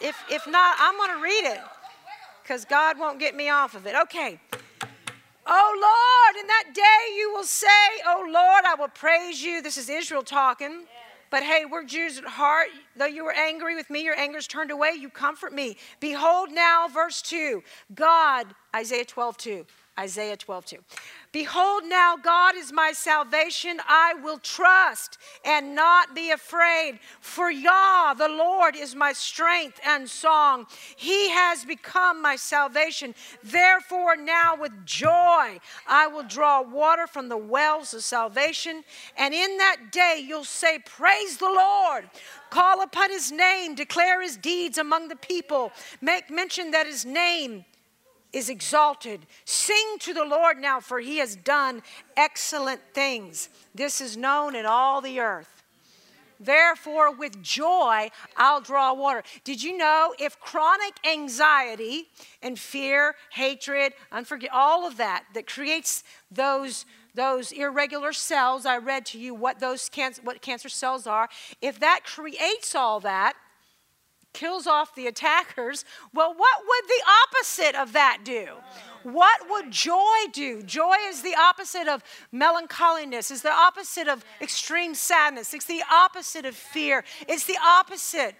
If not, I'm going to read it because God won't get me off of it. Okay. Oh, Lord, in that day you will say, oh, Lord, I will praise you. This is Israel talking. But hey, we're Jews at heart. Though you were angry with me, your anger is turned away. You comfort me. Behold now, verse 2, God, Isaiah 12:2. Isaiah 12:2. Behold now, God is my salvation. I will trust and not be afraid. For Yah, the Lord, is my strength and song. He has become my salvation. Therefore now with joy I will draw water from the wells of salvation. And in that day you'll say, praise the Lord. Call upon his name. Declare his deeds among the people. Make mention that his name is exalted. Sing to the Lord now, for he has done excellent things. This is known in all the earth. Therefore, with joy, I'll draw water. Did you know if chronic anxiety and fear, hatred, unforgiveness, all of that creates those irregular cells, I read to you what those cancer cells are, if that creates all that, kills off the attackers, well, what would the opposite of that do? What would joy do? Joy is the opposite of melancholiness. It's the opposite of extreme sadness. It's the opposite of fear. It's the opposite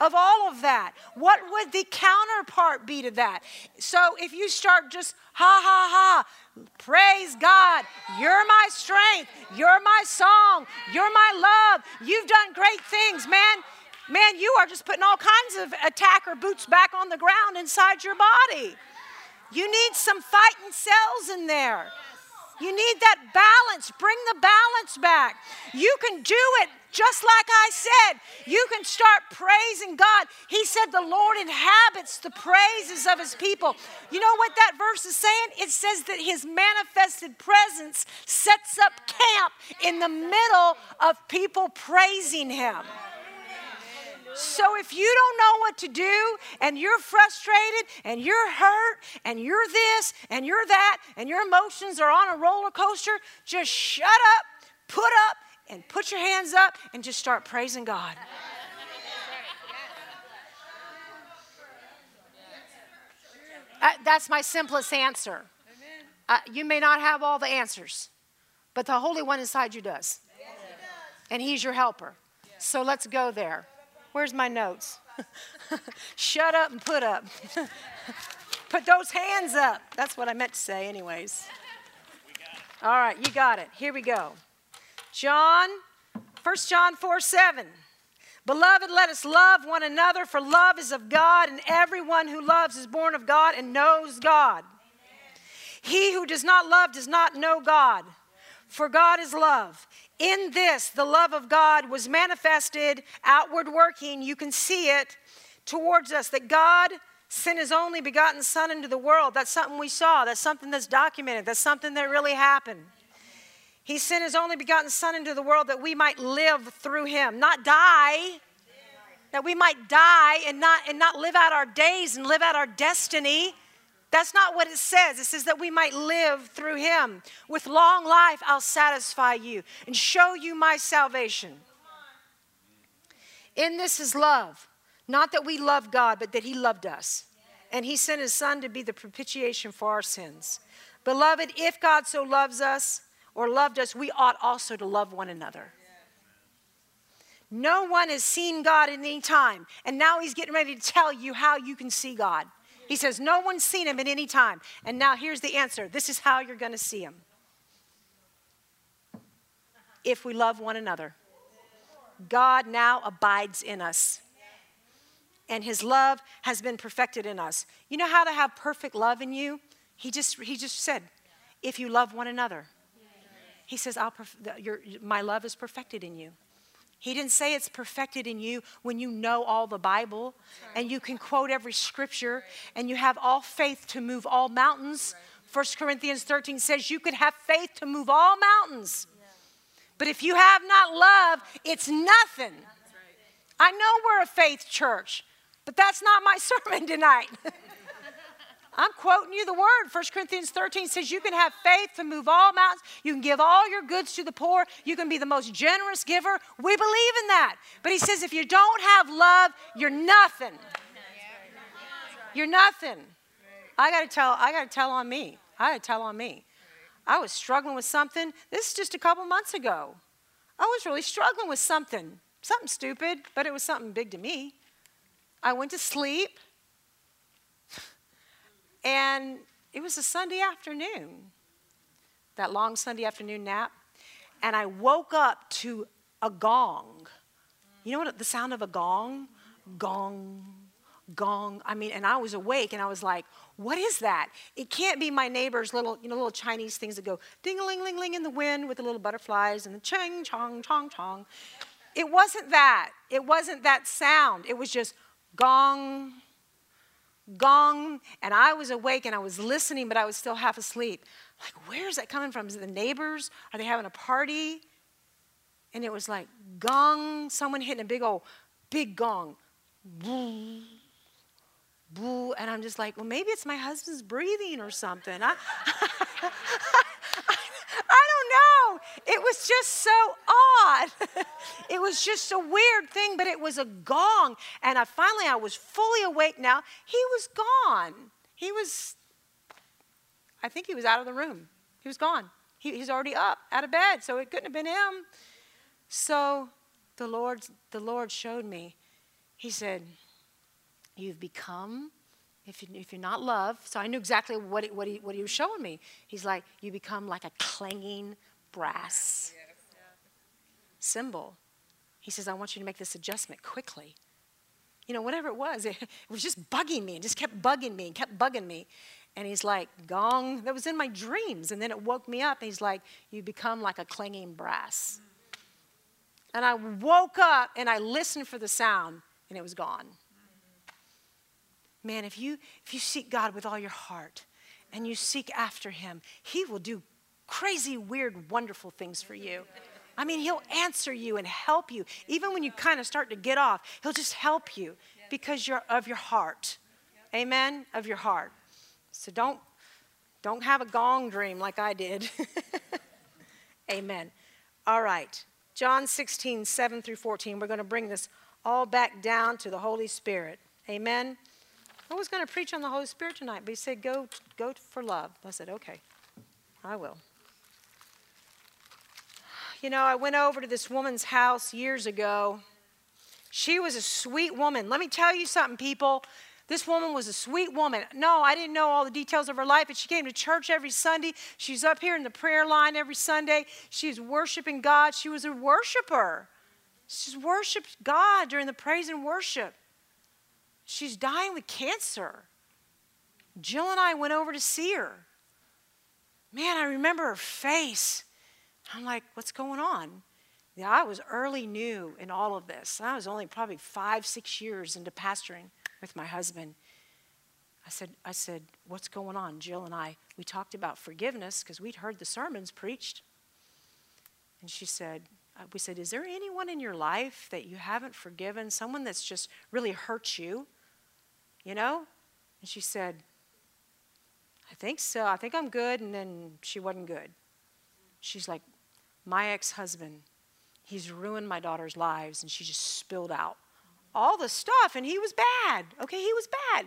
of all of that. What would the counterpart be to that? So if you start just praise God, you're my strength, you're my song, you're my love, you've done great things, man. Man, you are just putting all kinds of attacker boots back on the ground inside your body. You need some fighting cells in there. You need that balance. Bring the balance back. You can do it just like I said. You can start praising God. He said the Lord inhabits the praises of his people. You know what that verse is saying? It says that his manifested presence sets up camp in the middle of people praising him. So if you don't know what to do, and you're frustrated, and you're hurt, and you're this, and you're that, and your emotions are on a roller coaster, just shut up, put up, and put your hands up, and just start praising God. That's my simplest answer. You may not have all the answers, but the Holy One inside you does. And he's your helper. So let's go there. Where's my notes? Shut up and put up. Put those hands up. That's what I meant to say anyways. We got it. All right, you got it. Here we go. John, 1 John 4:7. Beloved, let us love one another, for love is of God, and everyone who loves is born of God and knows God. Amen. He who does not love does not know God, for God is love. In this, the love of God was manifested, outward working. You can see it towards us, that God sent his only begotten Son into the world. That's something we saw. That's something that's documented. That's something that really happened. He sent his only begotten Son into the world that we might live through him, not die. Yeah. That we might die and not live out our days and live out our destiny. That's not what it says. It says that we might live through him. With long life, I'll satisfy you and show you my salvation. In this is love. Not that we love God, but that he loved us. Yeah. And he sent his Son to be the propitiation for our sins. Beloved, if God so loves us, or loved us, we ought also to love one another. No one has seen God at any time. And now he's getting ready to tell you how you can see God. He says, no one's seen him at any time. And now here's the answer. This is how you're going to see him. If we love one another. God now abides in us. And his love has been perfected in us. You know how to have perfect love in you? He just said, if you love one another. He says, my love is perfected in you. He didn't say it's perfected in you when you know all the Bible and you can quote every scripture and you have all faith to move all mountains. 1 Corinthians 13 says you could have faith to move all mountains. But if you have not love, it's nothing. I know we're a faith church, but that's not my sermon tonight. I'm quoting you the word. 1 Corinthians 13 says you can have faith to move all mountains. You can give all your goods to the poor. You can be the most generous giver. We believe in that. But he says if you don't have love, you're nothing. You're nothing. I got to tell on me. I was struggling with something. This is just a couple months ago. I was really struggling with something. Something stupid, but it was something big to me. I went to sleep. And it was a Sunday afternoon, that long Sunday afternoon nap. And I woke up to a gong. You know what the sound of a gong? Gong, gong. I mean, and I was awake and I was like, what is that? It can't be my neighbor's little Chinese things that go ding-a-ling-ling-ling in the wind with the little butterflies and the ching, chong, chong, chong. It wasn't that. It wasn't that sound. It was just gong. Gong, and I was awake and I was listening, but I was still half asleep. Like, where's that coming from? Is it the neighbors? Are they having a party? And it was like, gong, someone hitting a big gong. Boo, boo, and I'm just like, well, maybe it's my husband's breathing or something. I don't know. It was just so odd. It was just a weird thing, but it was a gong. And I was fully awake now. He was gone. I think he was out of the room. He was gone. He's already up, out of bed, so it couldn't have been him. So the Lord showed me. He said, you've become... If you're not love, so I knew exactly what he was showing me. He's like, you become like a clanging brass cymbal. He says, I want you to make this adjustment quickly. You know, whatever it was just bugging me. It just kept bugging me. And he's like, gong. That was in my dreams. And then it woke me up. And he's like, you become like a clanging brass. And I woke up and I listened for the sound and it was gone. Man, if you seek God with all your heart and you seek after him, he will do crazy, weird, wonderful things for you. I mean, he'll answer you and help you. Even when you kind of start to get off, he'll just help you because you're of your heart. Amen? Of your heart. So don't have a gong dream like I did. Amen. All right. John 16:7-14. We're going to bring this all back down to the Holy Spirit. Amen. I was going to preach on the Holy Spirit tonight, but he said, go for love. I said, okay, I will. You know, I went over to this woman's house years ago, She was a sweet woman. Let me tell you something, people. This woman was a sweet woman. No, I didn't know all the details of her life, but she came to church every Sunday. She's up here in the prayer line every Sunday. She's worshiping God. She was a worshiper. She's worshiped God during the praise and worship. She's dying with cancer. Jill and I went over to see her. Man, I remember her face. I'm like, what's going on? Yeah, I was early new in all of this. I was only probably 5, 6 years into pastoring with my husband. I said, what's going on? Jill and I, we talked about forgiveness because we'd heard the sermons preached. And she said, we said, is there anyone in your life that you haven't forgiven? Someone that's just really hurt you, you know? And she said, I think so. I think I'm good. And then she wasn't good. She's like, my ex-husband, he's ruined my daughter's lives. And she just spilled out all the stuff. And he was bad. Okay, he was bad.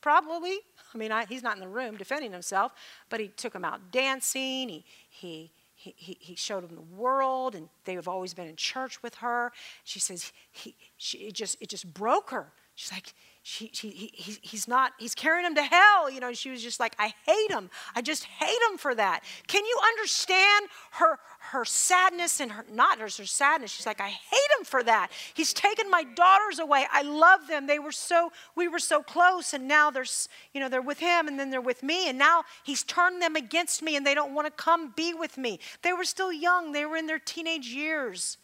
Probably. I mean, he's not in the room defending himself, but he took him out dancing. He showed him the world, and they have always been in church with her. She says it just broke her. She's like, he's carrying him to hell. You know, she was just like, I hate him. I just hate him for that. Can you understand her sadness and her sadness? She's like, I hate him for that. He's taken my daughters away. I love them. We were so close, and now they're with him, and then they're with me, and now he's turned them against me, and they don't want to come be with me. They were still young. They were in their teenage years,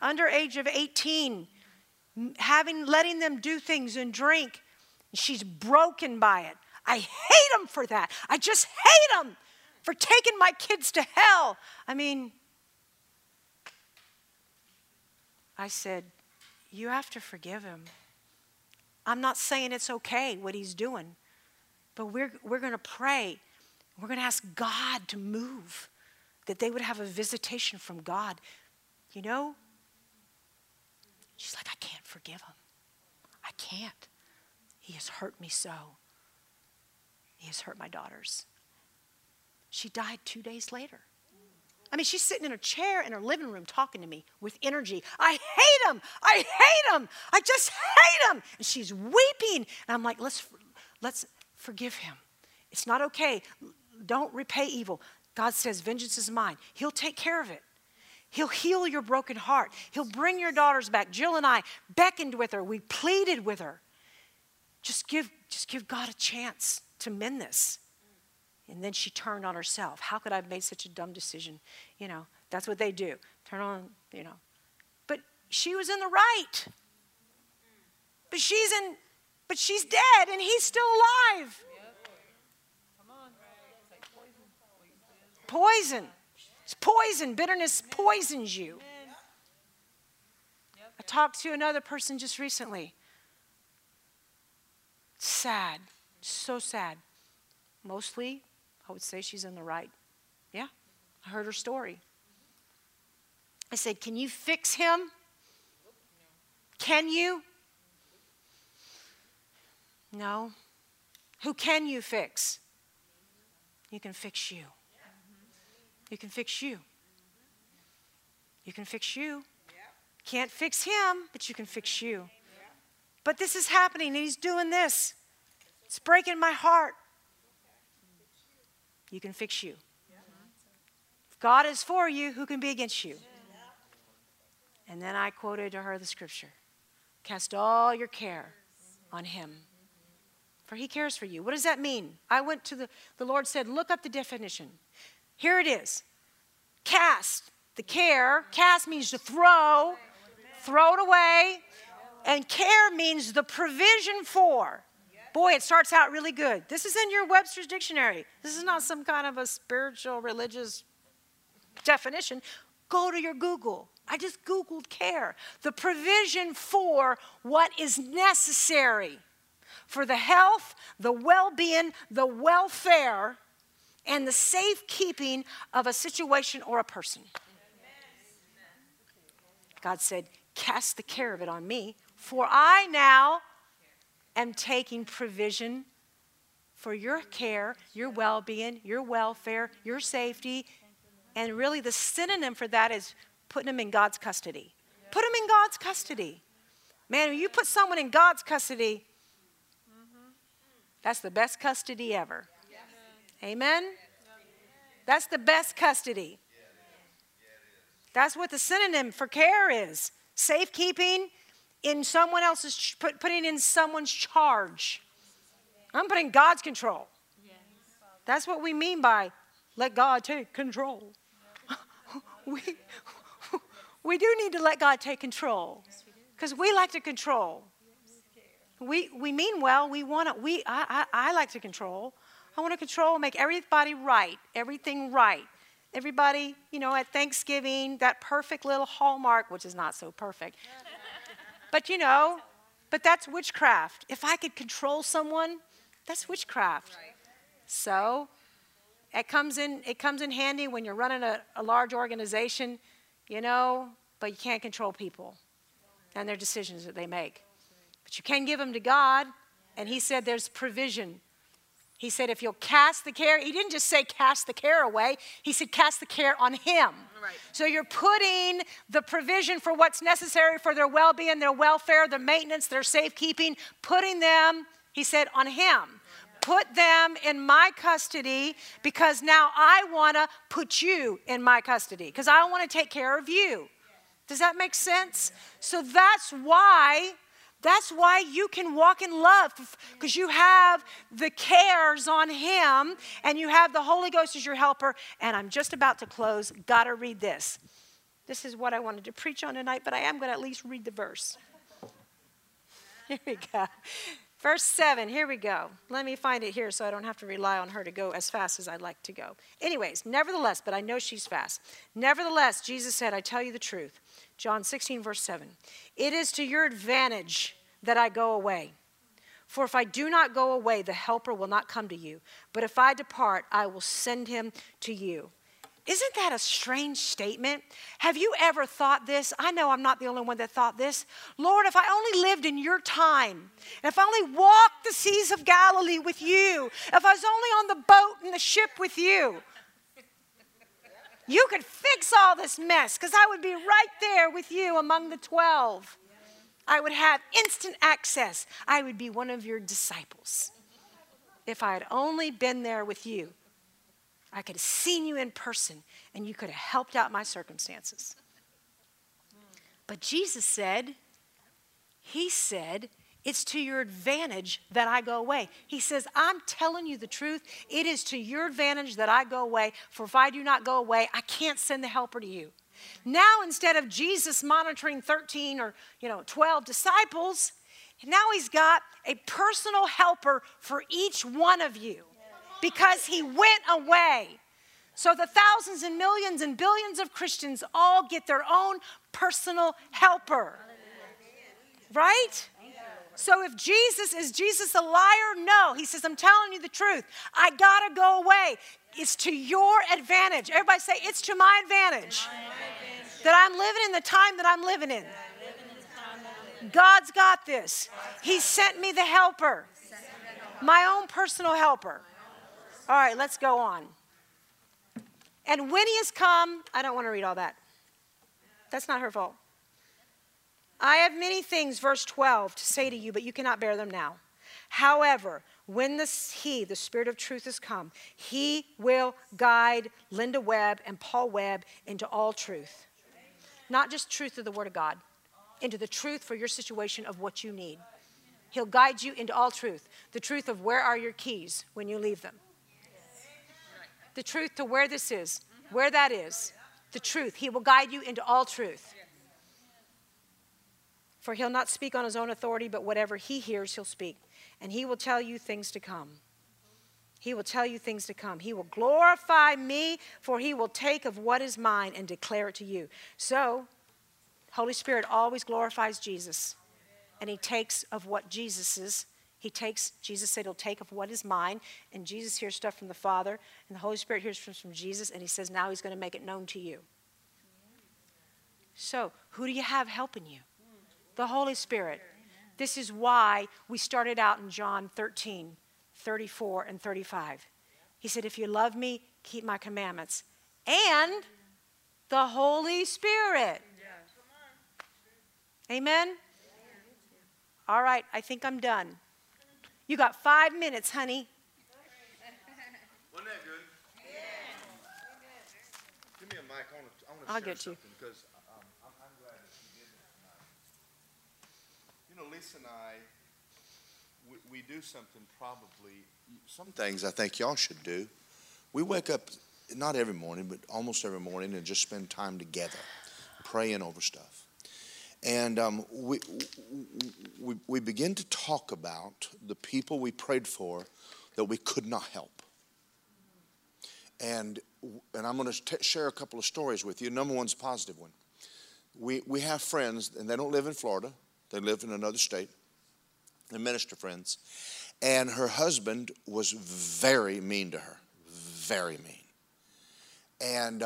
under age of 18. Letting them do things and drink. She's broken by it. I hate him for that. I just hate him for taking my kids to hell. I mean, I said, you have to forgive him. I'm not saying it's okay what he's doing, but we're going to pray. We're going to ask God to move, that they would have a visitation from God. You know, she's like, I can't forgive him. I can't. He has hurt me so. He has hurt my daughters. She died 2 days later. I mean, she's sitting in her chair in her living room talking to me with energy. I hate him. I hate him. I just hate him. And she's weeping. And I'm like, let's forgive him. It's not okay. Don't repay evil. God says, vengeance is mine. He'll take care of it. He'll heal your broken heart. He'll bring your daughters back. Jill and I beckoned with her. We pleaded with her. Just give God a chance to mend this. And then she turned on herself. How could I have made such a dumb decision? You know, that's what they do. Turn on, you know. But she was in the right. But she's dead, and he's still alive. Come on. Poison. It's poison. Bitterness poisons you. I talked to another person just recently. Sad. So sad. Mostly, I would say she's in the right. Yeah. I heard her story. I said, can you fix him? Can you? No. Who can you fix? You can fix you. You can fix you. You can fix you. Can't fix him, but you can fix you. But this is happening, and he's doing this. It's breaking my heart. You can fix you. If God is for you, who can be against you? And then I quoted to her the scripture. Cast all your care on him, for he cares for you. What does that mean? I went to the Lord said, look up the definition. Here it is. Cast the care. Cast means to throw. Throw it away. And care means the provision for. Boy, it starts out really good. This is in your Webster's Dictionary. This is not some kind of a spiritual, religious definition. Go to your Google. I just Googled care. The provision for what is necessary for the health, the well-being, the welfare, and the safekeeping of a situation or a person. God said, cast the care of it on me, for I now am taking provision for your care, your well-being, your welfare, your safety. And really the synonym for that is putting them in God's custody. Put them in God's custody. Man, when you put someone in God's custody, that's the best custody ever. Amen? That's the best custody. That's what the synonym for care is. Safekeeping in someone else's, putting in someone's charge. I'm putting God's control. That's what we mean by let God take control. We do need to let God take control because we like to control. We mean well. We want to. I like to control. I want to control, make everybody right, everything right. Everybody, you know, at Thanksgiving, that perfect little hallmark, which is not so perfect. But, you know, but that's witchcraft. If I could control someone, that's witchcraft. So it comes in handy when you're running a large organization, you know, but you can't control people and their decisions that they make. But you can give them to God, and he said there's provision. He said if you'll cast the care, he didn't just say cast the care away. He said cast the care on him. Right. So you're putting the provision for what's necessary for their well-being, their welfare, their maintenance, their safekeeping, putting them, he said, on him. Put them in my custody because now I want to put you in my custody because I want to take care of you. Does that make sense? So that's why you can walk in love because you have the cares on him and you have the Holy Ghost as your helper. And I'm just about to close. Got to read this. This is what I wanted to preach on tonight, but I am going to at least read the verse. Here we go. Verse 7, here we go. Let me find it here so I don't have to rely on her to go as fast as I'd like to go. Anyways, nevertheless, but I know she's fast. Nevertheless, Jesus said, I tell you the truth. John 16, verse 7. It is to your advantage that I go away. For if I do not go away, the helper will not come to you. But if I depart, I will send him to you. Isn't that a strange statement? Have you ever thought this? I know I'm not the only one that thought this. Lord, if I only lived in your time, and if I only walked the seas of Galilee with you, if I was only on the boat and the ship with you, you could fix all this mess because I would be right there with you among the 12. I would have instant access. I would be one of your disciples. If I had only been there with you, I could have seen you in person, and you could have helped out my circumstances. But Jesus said, he said, it's to your advantage that I go away. He says, I'm telling you the truth. It is to your advantage that I go away, for if I do not go away, I can't send the helper to you. Now, instead of Jesus monitoring 13 or, 12 disciples, now he's got a personal helper for each one of you. Because he went away. So the thousands and millions and billions of Christians all get their own personal helper. Right? So if Jesus, is Jesus a liar? No. He says, I'm telling you the truth. I got to go away. It's to your advantage. Everybody say, it's to my advantage. That I'm living in the time that I'm living in. God's got this. He sent me the helper. My own personal helper. All right, let's go on. And when he has come, I don't want to read all that. That's not her fault. I have many things, verse 12, to say to you, but you cannot bear them now. However, when the Spirit of truth has come, he will guide Linda Webb and Paul Webb into all truth. Not just truth of the Word of God, into the truth for your situation of what you need. He'll guide you into all truth. The truth of where are your keys when you leave them. The truth to where this is, where that is, the truth. He will guide you into all truth. For he'll not speak on his own authority, but whatever he hears, he'll speak. And he will tell you things to come. He will tell you things to come. He will glorify me, for he will take of what is mine and declare it to you. So, Holy Spirit always glorifies Jesus. And he takes of what Jesus is. Jesus said he'll take of what is mine. And Jesus hears stuff from the Father. And the Holy Spirit hears from Jesus. And he says now he's going to make it known to you. So who do you have helping you? The Holy Spirit. This is why we started out in John 13, 34 and 35. He said, if you love me, keep my commandments. And the Holy Spirit. Amen? All right, I think I'm done. You got 5 minutes, honey. Wasn't that good? Yeah. Give me a mic. I want to share something because I'm glad that you did that tonight. You know, Lisa and I, we do something probably, some things I think y'all should do. We wake up, not every morning, but almost every morning, and just spend time together praying over stuff. And we begin to talk about the people we prayed for that we could not help. And I'm going to share a couple of stories with you. Number one's a positive one. We have friends, and they don't live in Florida. They live in another state. They're minister friends. And her husband was very mean to her, very mean. And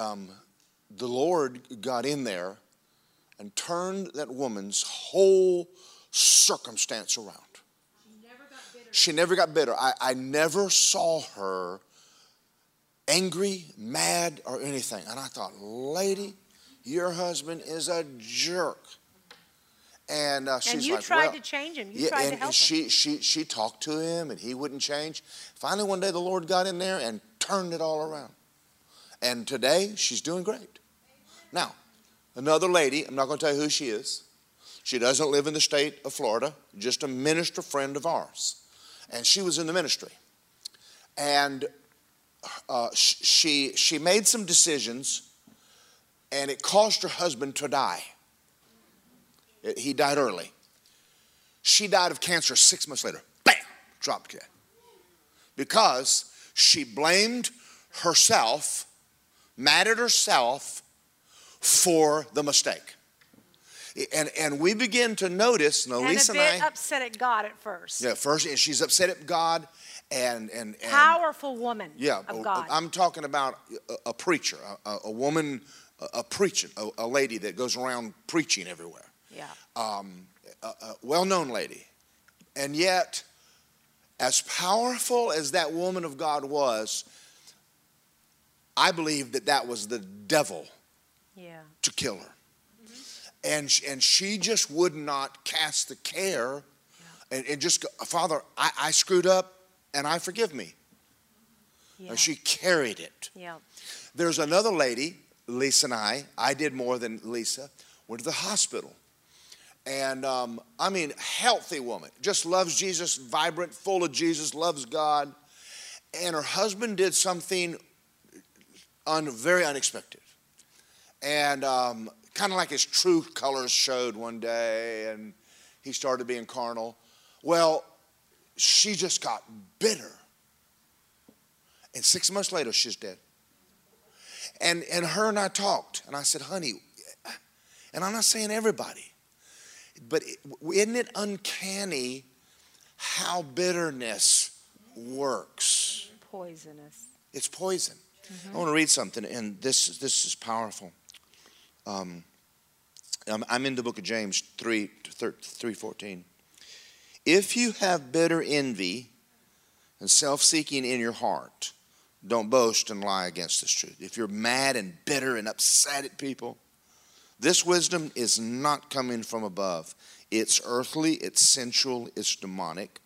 the Lord got in there and turned that woman's whole circumstance around. She never got bitter. She never got bitter. I never saw her angry, mad, or anything. And I thought, lady, your husband is a jerk. And she's you like, tried well, to change him. You yeah, tried and, to help and she, him. She talked to him, and he wouldn't change. Finally, one day, the Lord got in there and turned it all around. And today, she's doing great. Now, another lady, I'm not going to tell you who she is. She doesn't live in the state of Florida, just a minister friend of ours. And she was in the ministry. And she made some decisions, and it caused her husband to die. He died early. She died of cancer 6 months later. Bam! Dropped dead. Because she blamed herself, mad at herself for the mistake. And we begin to notice, now Lisa and I. And a bit upset at God at first. Yeah, first, and she's upset at God. And powerful woman of God. I'm talking about a preacher, a woman, a preacher, a lady that goes around preaching everywhere. Yeah. A well-known lady. And yet, as powerful as that woman of God was, I believe that that was the devil to kill her. Mm-hmm. And she just would not cast the care and just go, Father, I screwed up and I forgive me. Yeah. And she carried it. Yeah. There's another lady, Lisa and I did more than Lisa, went to the hospital. And I mean, healthy woman, just loves Jesus, vibrant, full of Jesus, loves God. And her husband did something very unexpected. And kind of like his true colors showed one day, and he started being carnal. Well, she just got bitter. And 6 months later, she's dead. And her and I talked, and I said, honey, and I'm not saying everybody, but isn't it uncanny how bitterness works? Poisonous. It's poison. Mm-hmm. I want to read something, and this is powerful. I'm in the book of James 3:14. If you have bitter envy and self-seeking in your heart, don't boast and lie against this truth. If you're mad and bitter and upset at people, this wisdom is not coming from above. It's earthly, it's sensual, it's demonic.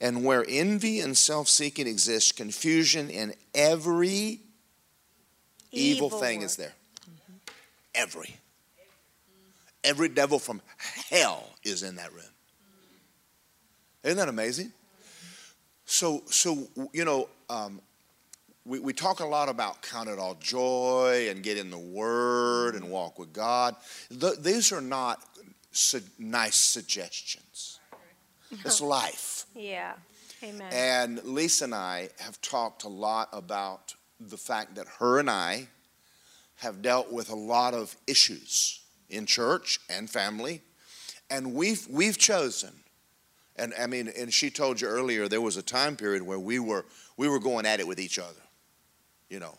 And where envy and self-seeking exists, confusion and every evil thing is there. Mm-hmm. Every devil from hell is in that room. Isn't that amazing? So you know, we talk a lot about count it all joy and get in the Word and walk with God. These are not nice suggestions. It's life. Yeah, amen. And Lisa and I have talked a lot about the fact that her and I have dealt with a lot of issues in church and family. And we've chosen. And I mean, and she told you earlier, there was a time period where we were going at it with each other. You know,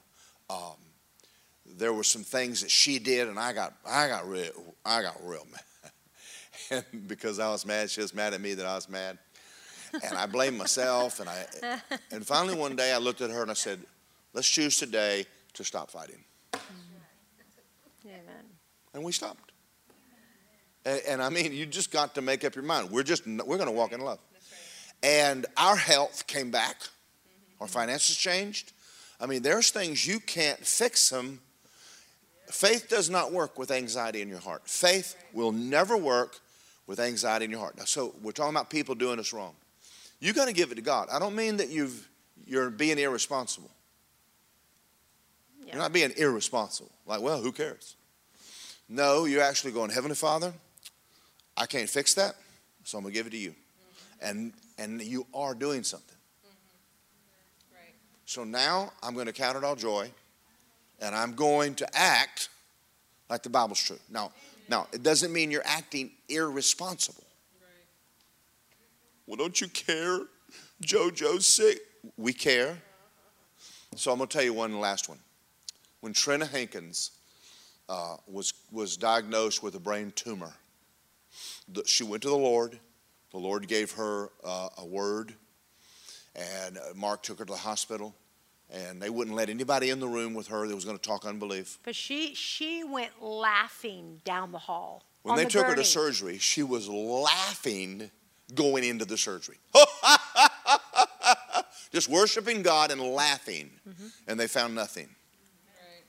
there were some things that she did, and I got real mad, and because I was mad. She was mad at me that I was mad, and I blamed myself. And finally one day I looked at her and I said, "Let's choose today to stop fighting." Amen. And we stopped. And I mean, you just got to make up your mind. We're going to walk in love. Right. And our health came back. Mm-hmm. Our finances changed. I mean, there's things you can't fix them. Yeah. Faith does not work with anxiety in your heart. Faith will never work with anxiety in your heart. Now, so we're talking about people doing us wrong. You got to give it to God. I don't mean that you're being irresponsible. Yeah. You're not being irresponsible. Like, well, who cares? No, you're actually going, Heavenly Father, I can't fix that, so I'm going to give it to you. Mm-hmm. And you are doing something. Mm-hmm. Right. So now I'm going to count it all joy, and I'm going to act like the Bible's true. Now it doesn't mean you're acting irresponsible. Right. Well, don't you care? JoJo's sick. We care. So I'm going to tell you one last one. When Trina Hankins was diagnosed with a brain tumor, she went to the Lord. The Lord gave her a word, and Mark took her to the hospital, and they wouldn't let anybody in the room with her that was going to talk unbelief. But she went laughing down the hall. When they took her to surgery, she was laughing going into the surgery. Just worshiping God and laughing, and they found nothing. Right.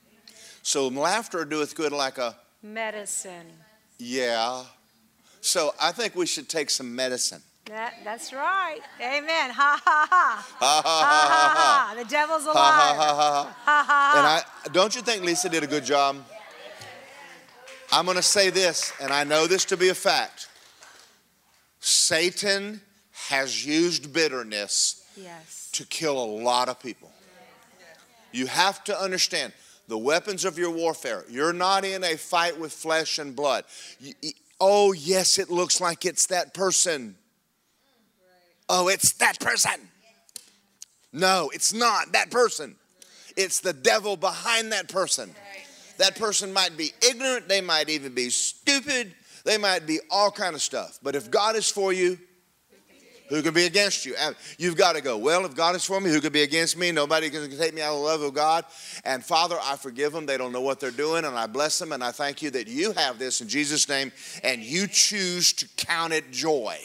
So laughter doeth good like a... medicine. Yeah. So I think we should take some medicine. That's right. Amen. Ha, ha, ha. Ha, ha, ha, ha, ha, ha. The devil's alive. Ha, ha, ha, ha. Ha, ha, ha. And don't you think Lisa did a good job? I'm going to say this, and I know this to be a fact. Satan has used bitterness to kill a lot of people. You have to understand the weapons of your warfare. You're not in a fight with flesh and blood. Oh, yes, it looks like it's that person. Oh, it's that person. No, it's not that person. It's the devil behind that person. That person might be ignorant. They might even be stupid. They might be all kind of stuff. But if God is for you, who can be against you? You've got to go, well, if God is for me, who can be against me? Nobody can take me out of the love of God. And Father, I forgive them. They don't know what they're doing. And I bless them. And I thank you that you have this in Jesus' name. And you choose to count it joy.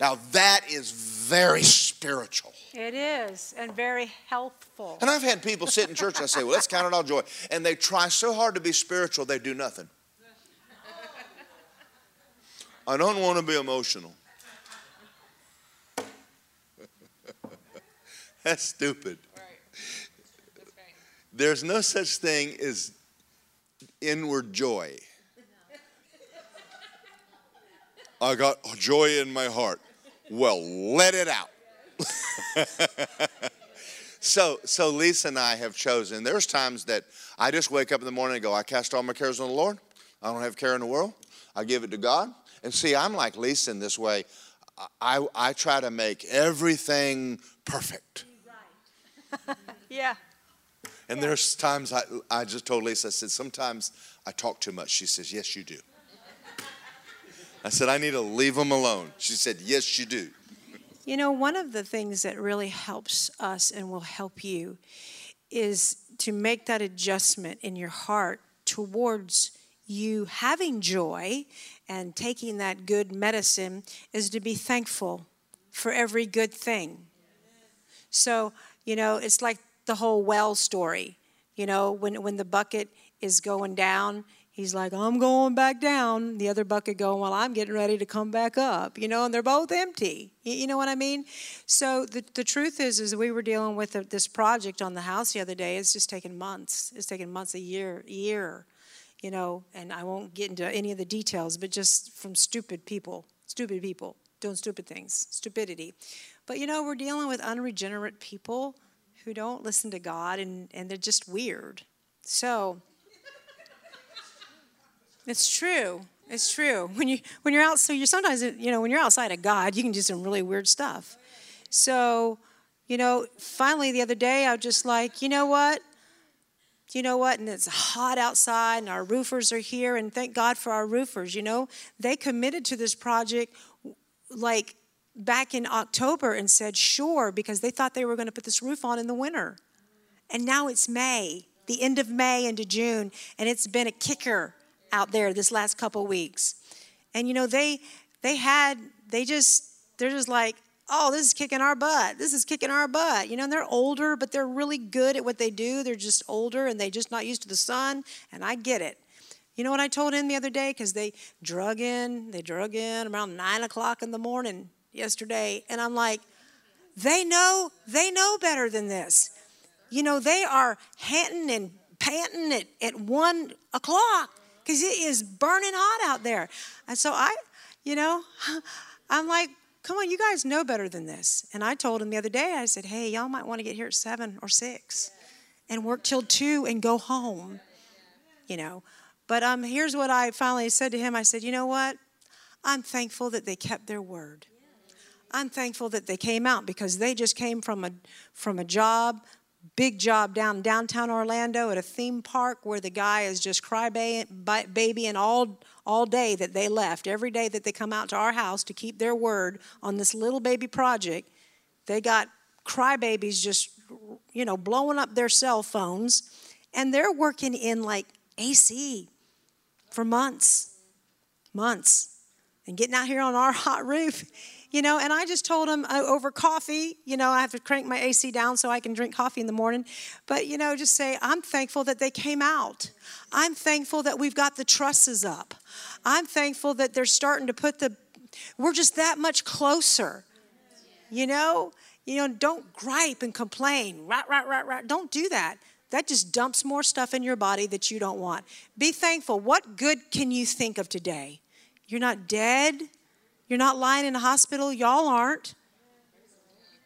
Now, that is very spiritual. It is, and very helpful. And I've had people sit in church and I say, well, let's count it all joy. And they try so hard to be spiritual, they do nothing. I don't want to be emotional. That's stupid. Right. That's right. There's no such thing as inward joy. No. I got joy in my heart. Well, let it out. So Lisa and I have chosen. There's times that I just wake up in the morning and go, I cast all my cares on the Lord. I don't have care in the world. I give it to God. And see, I'm like Lisa in this way. I try to make everything perfect. Yeah. And there's times I just told Lisa, I said, sometimes I talk too much. She says, yes, you do. I said, I need to leave them alone. She said, yes, you do. You know, one of the things that really helps us and will help you is to make that adjustment in your heart towards you having joy and taking that good medicine is to be thankful for every good thing. So, you know, it's like the whole well story. You know, when the bucket is going down, he's like, I'm going back down. The other bucket going, well, I'm getting ready to come back up. You know, and they're both empty. You know what I mean? So the truth is we were dealing with this project on the house the other day. It's just taken months. It's taken months, a year, you know. And I won't get into any of the details, but just from stupid people doing stupid things, stupidity. But, you know, we're dealing with unregenerate people who don't listen to God, and they're just weird. So it's true. It's true. When you're out, so you're sometimes, you know, when you're outside of God, you can do some really weird stuff. So, you know, finally the other day I was just like, you know what? And it's hot outside and our roofers are here, and thank God for our roofers, you know. They committed to this project like back in October and said, sure, because they thought they were going to put this roof on in the winter. And now it's May, the end of May into June, and it's been a kicker out there this last couple of weeks. And, you know, they're just like, oh, this is kicking our butt. This is kicking our butt. You know, and they're older, but they're really good at what they do. They're just older, and they're just not used to the sun, and I get it. You know what I told him the other day? Because they drug in around 9 o'clock in the morning yesterday, and I'm like, they know better than this. You know, they are hanting and panting at 1 o'clock because it is burning hot out there. And so I'm like, come on, you guys know better than this. And I told him the other day, I said, hey, y'all might want to get here at 7 or 6 and work till 2 and go home, you know. But here's what I finally said to him. I said, you know what? I'm thankful that they kept their word. I'm thankful that they came out because they just came from a job, big job down downtown Orlando at a theme park where the guy is just crybabying all day that they left. Every day that they come out to our house to keep their word on this little baby project, they got crybabies just, you know, blowing up their cell phones. And they're working in like AC for months, and getting out here on our hot roof, you know. And I just told him over coffee, you know, I have to crank my AC down so I can drink coffee in the morning. But, you know, just say, I'm thankful that they came out. I'm thankful that we've got the trusses up. I'm thankful that they're starting to we're just that much closer, you know. You know, don't gripe and complain. Right. Don't do that. That just dumps more stuff in your body that you don't want. Be thankful. What good can you think of today? You're not dead. You're not lying in the hospital. Y'all aren't.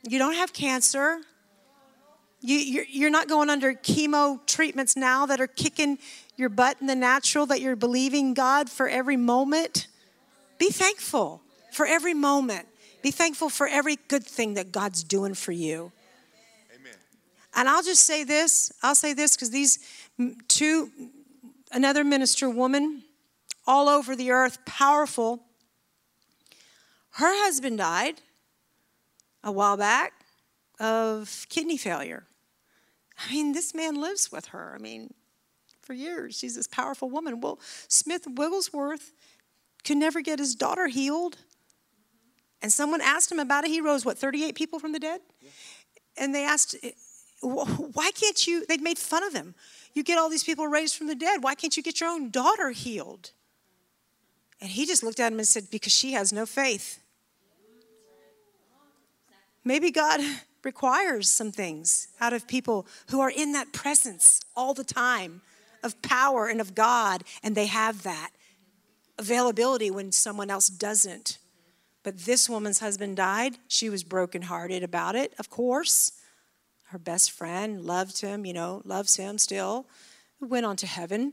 You don't have cancer. You're not going under chemo treatments now that are kicking your butt in the natural, that you're believing God for every moment. Be thankful for every moment. Be thankful for every good thing that God's doing for you. And I'll say this because these another minister woman all over the earth, powerful. Her husband died a while back of kidney failure. I mean, this man lives with her. I mean, for years, she's this powerful woman. Well, Smith Wigglesworth could never get his daughter healed. And someone asked him about it. He rose, 38 people from the dead? Yeah. And they asked, why can't you? They'd made fun of him. You get all these people raised from the dead. Why can't you get your own daughter healed? And he just looked at him and said, because she has no faith. Maybe God requires some things out of people who are in that presence all the time of power and of God, and they have that availability when someone else doesn't. But this woman's husband died. She was brokenhearted about it, of course. Her best friend loved him, you know, loves him still, went on to heaven.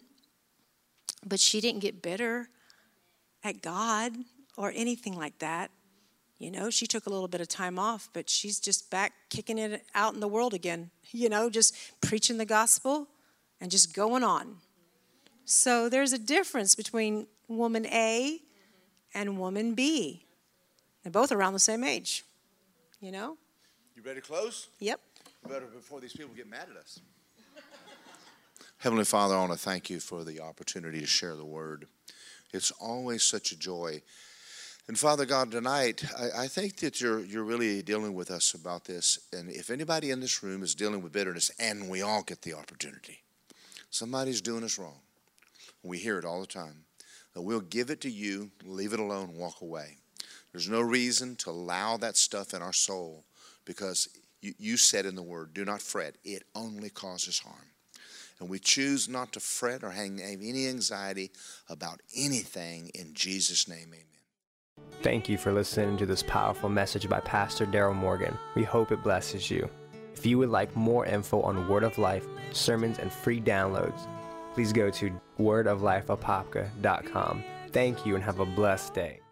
But she didn't get bitter at God or anything like that. You know, she took a little bit of time off, but she's just back kicking it out in the world again, you know, just preaching the gospel and just going on. So there's a difference between woman A and woman B. They're both around the same age, you know. You ready to close? Yep. Better before these people get mad at us. Heavenly Father, I want to thank you for the opportunity to share the word. It's always such a joy. And Father God, tonight, I think that you're really dealing with us about this. And if anybody in this room is dealing with bitterness, and we all get the opportunity, somebody's doing us wrong. We hear it all the time. We'll give it to you, leave it alone, walk away. There's no reason to allow that stuff in our soul, because you said in the word, do not fret. It only causes harm. And we choose not to fret or have any anxiety about anything. In Jesus' name, amen. Thank you for listening to this powerful message by Pastor Daryl Morgan. We hope it blesses you. If you would like more info on Word of Life, sermons, and free downloads, please go to wordoflifeapopka.com. Thank you and have a blessed day.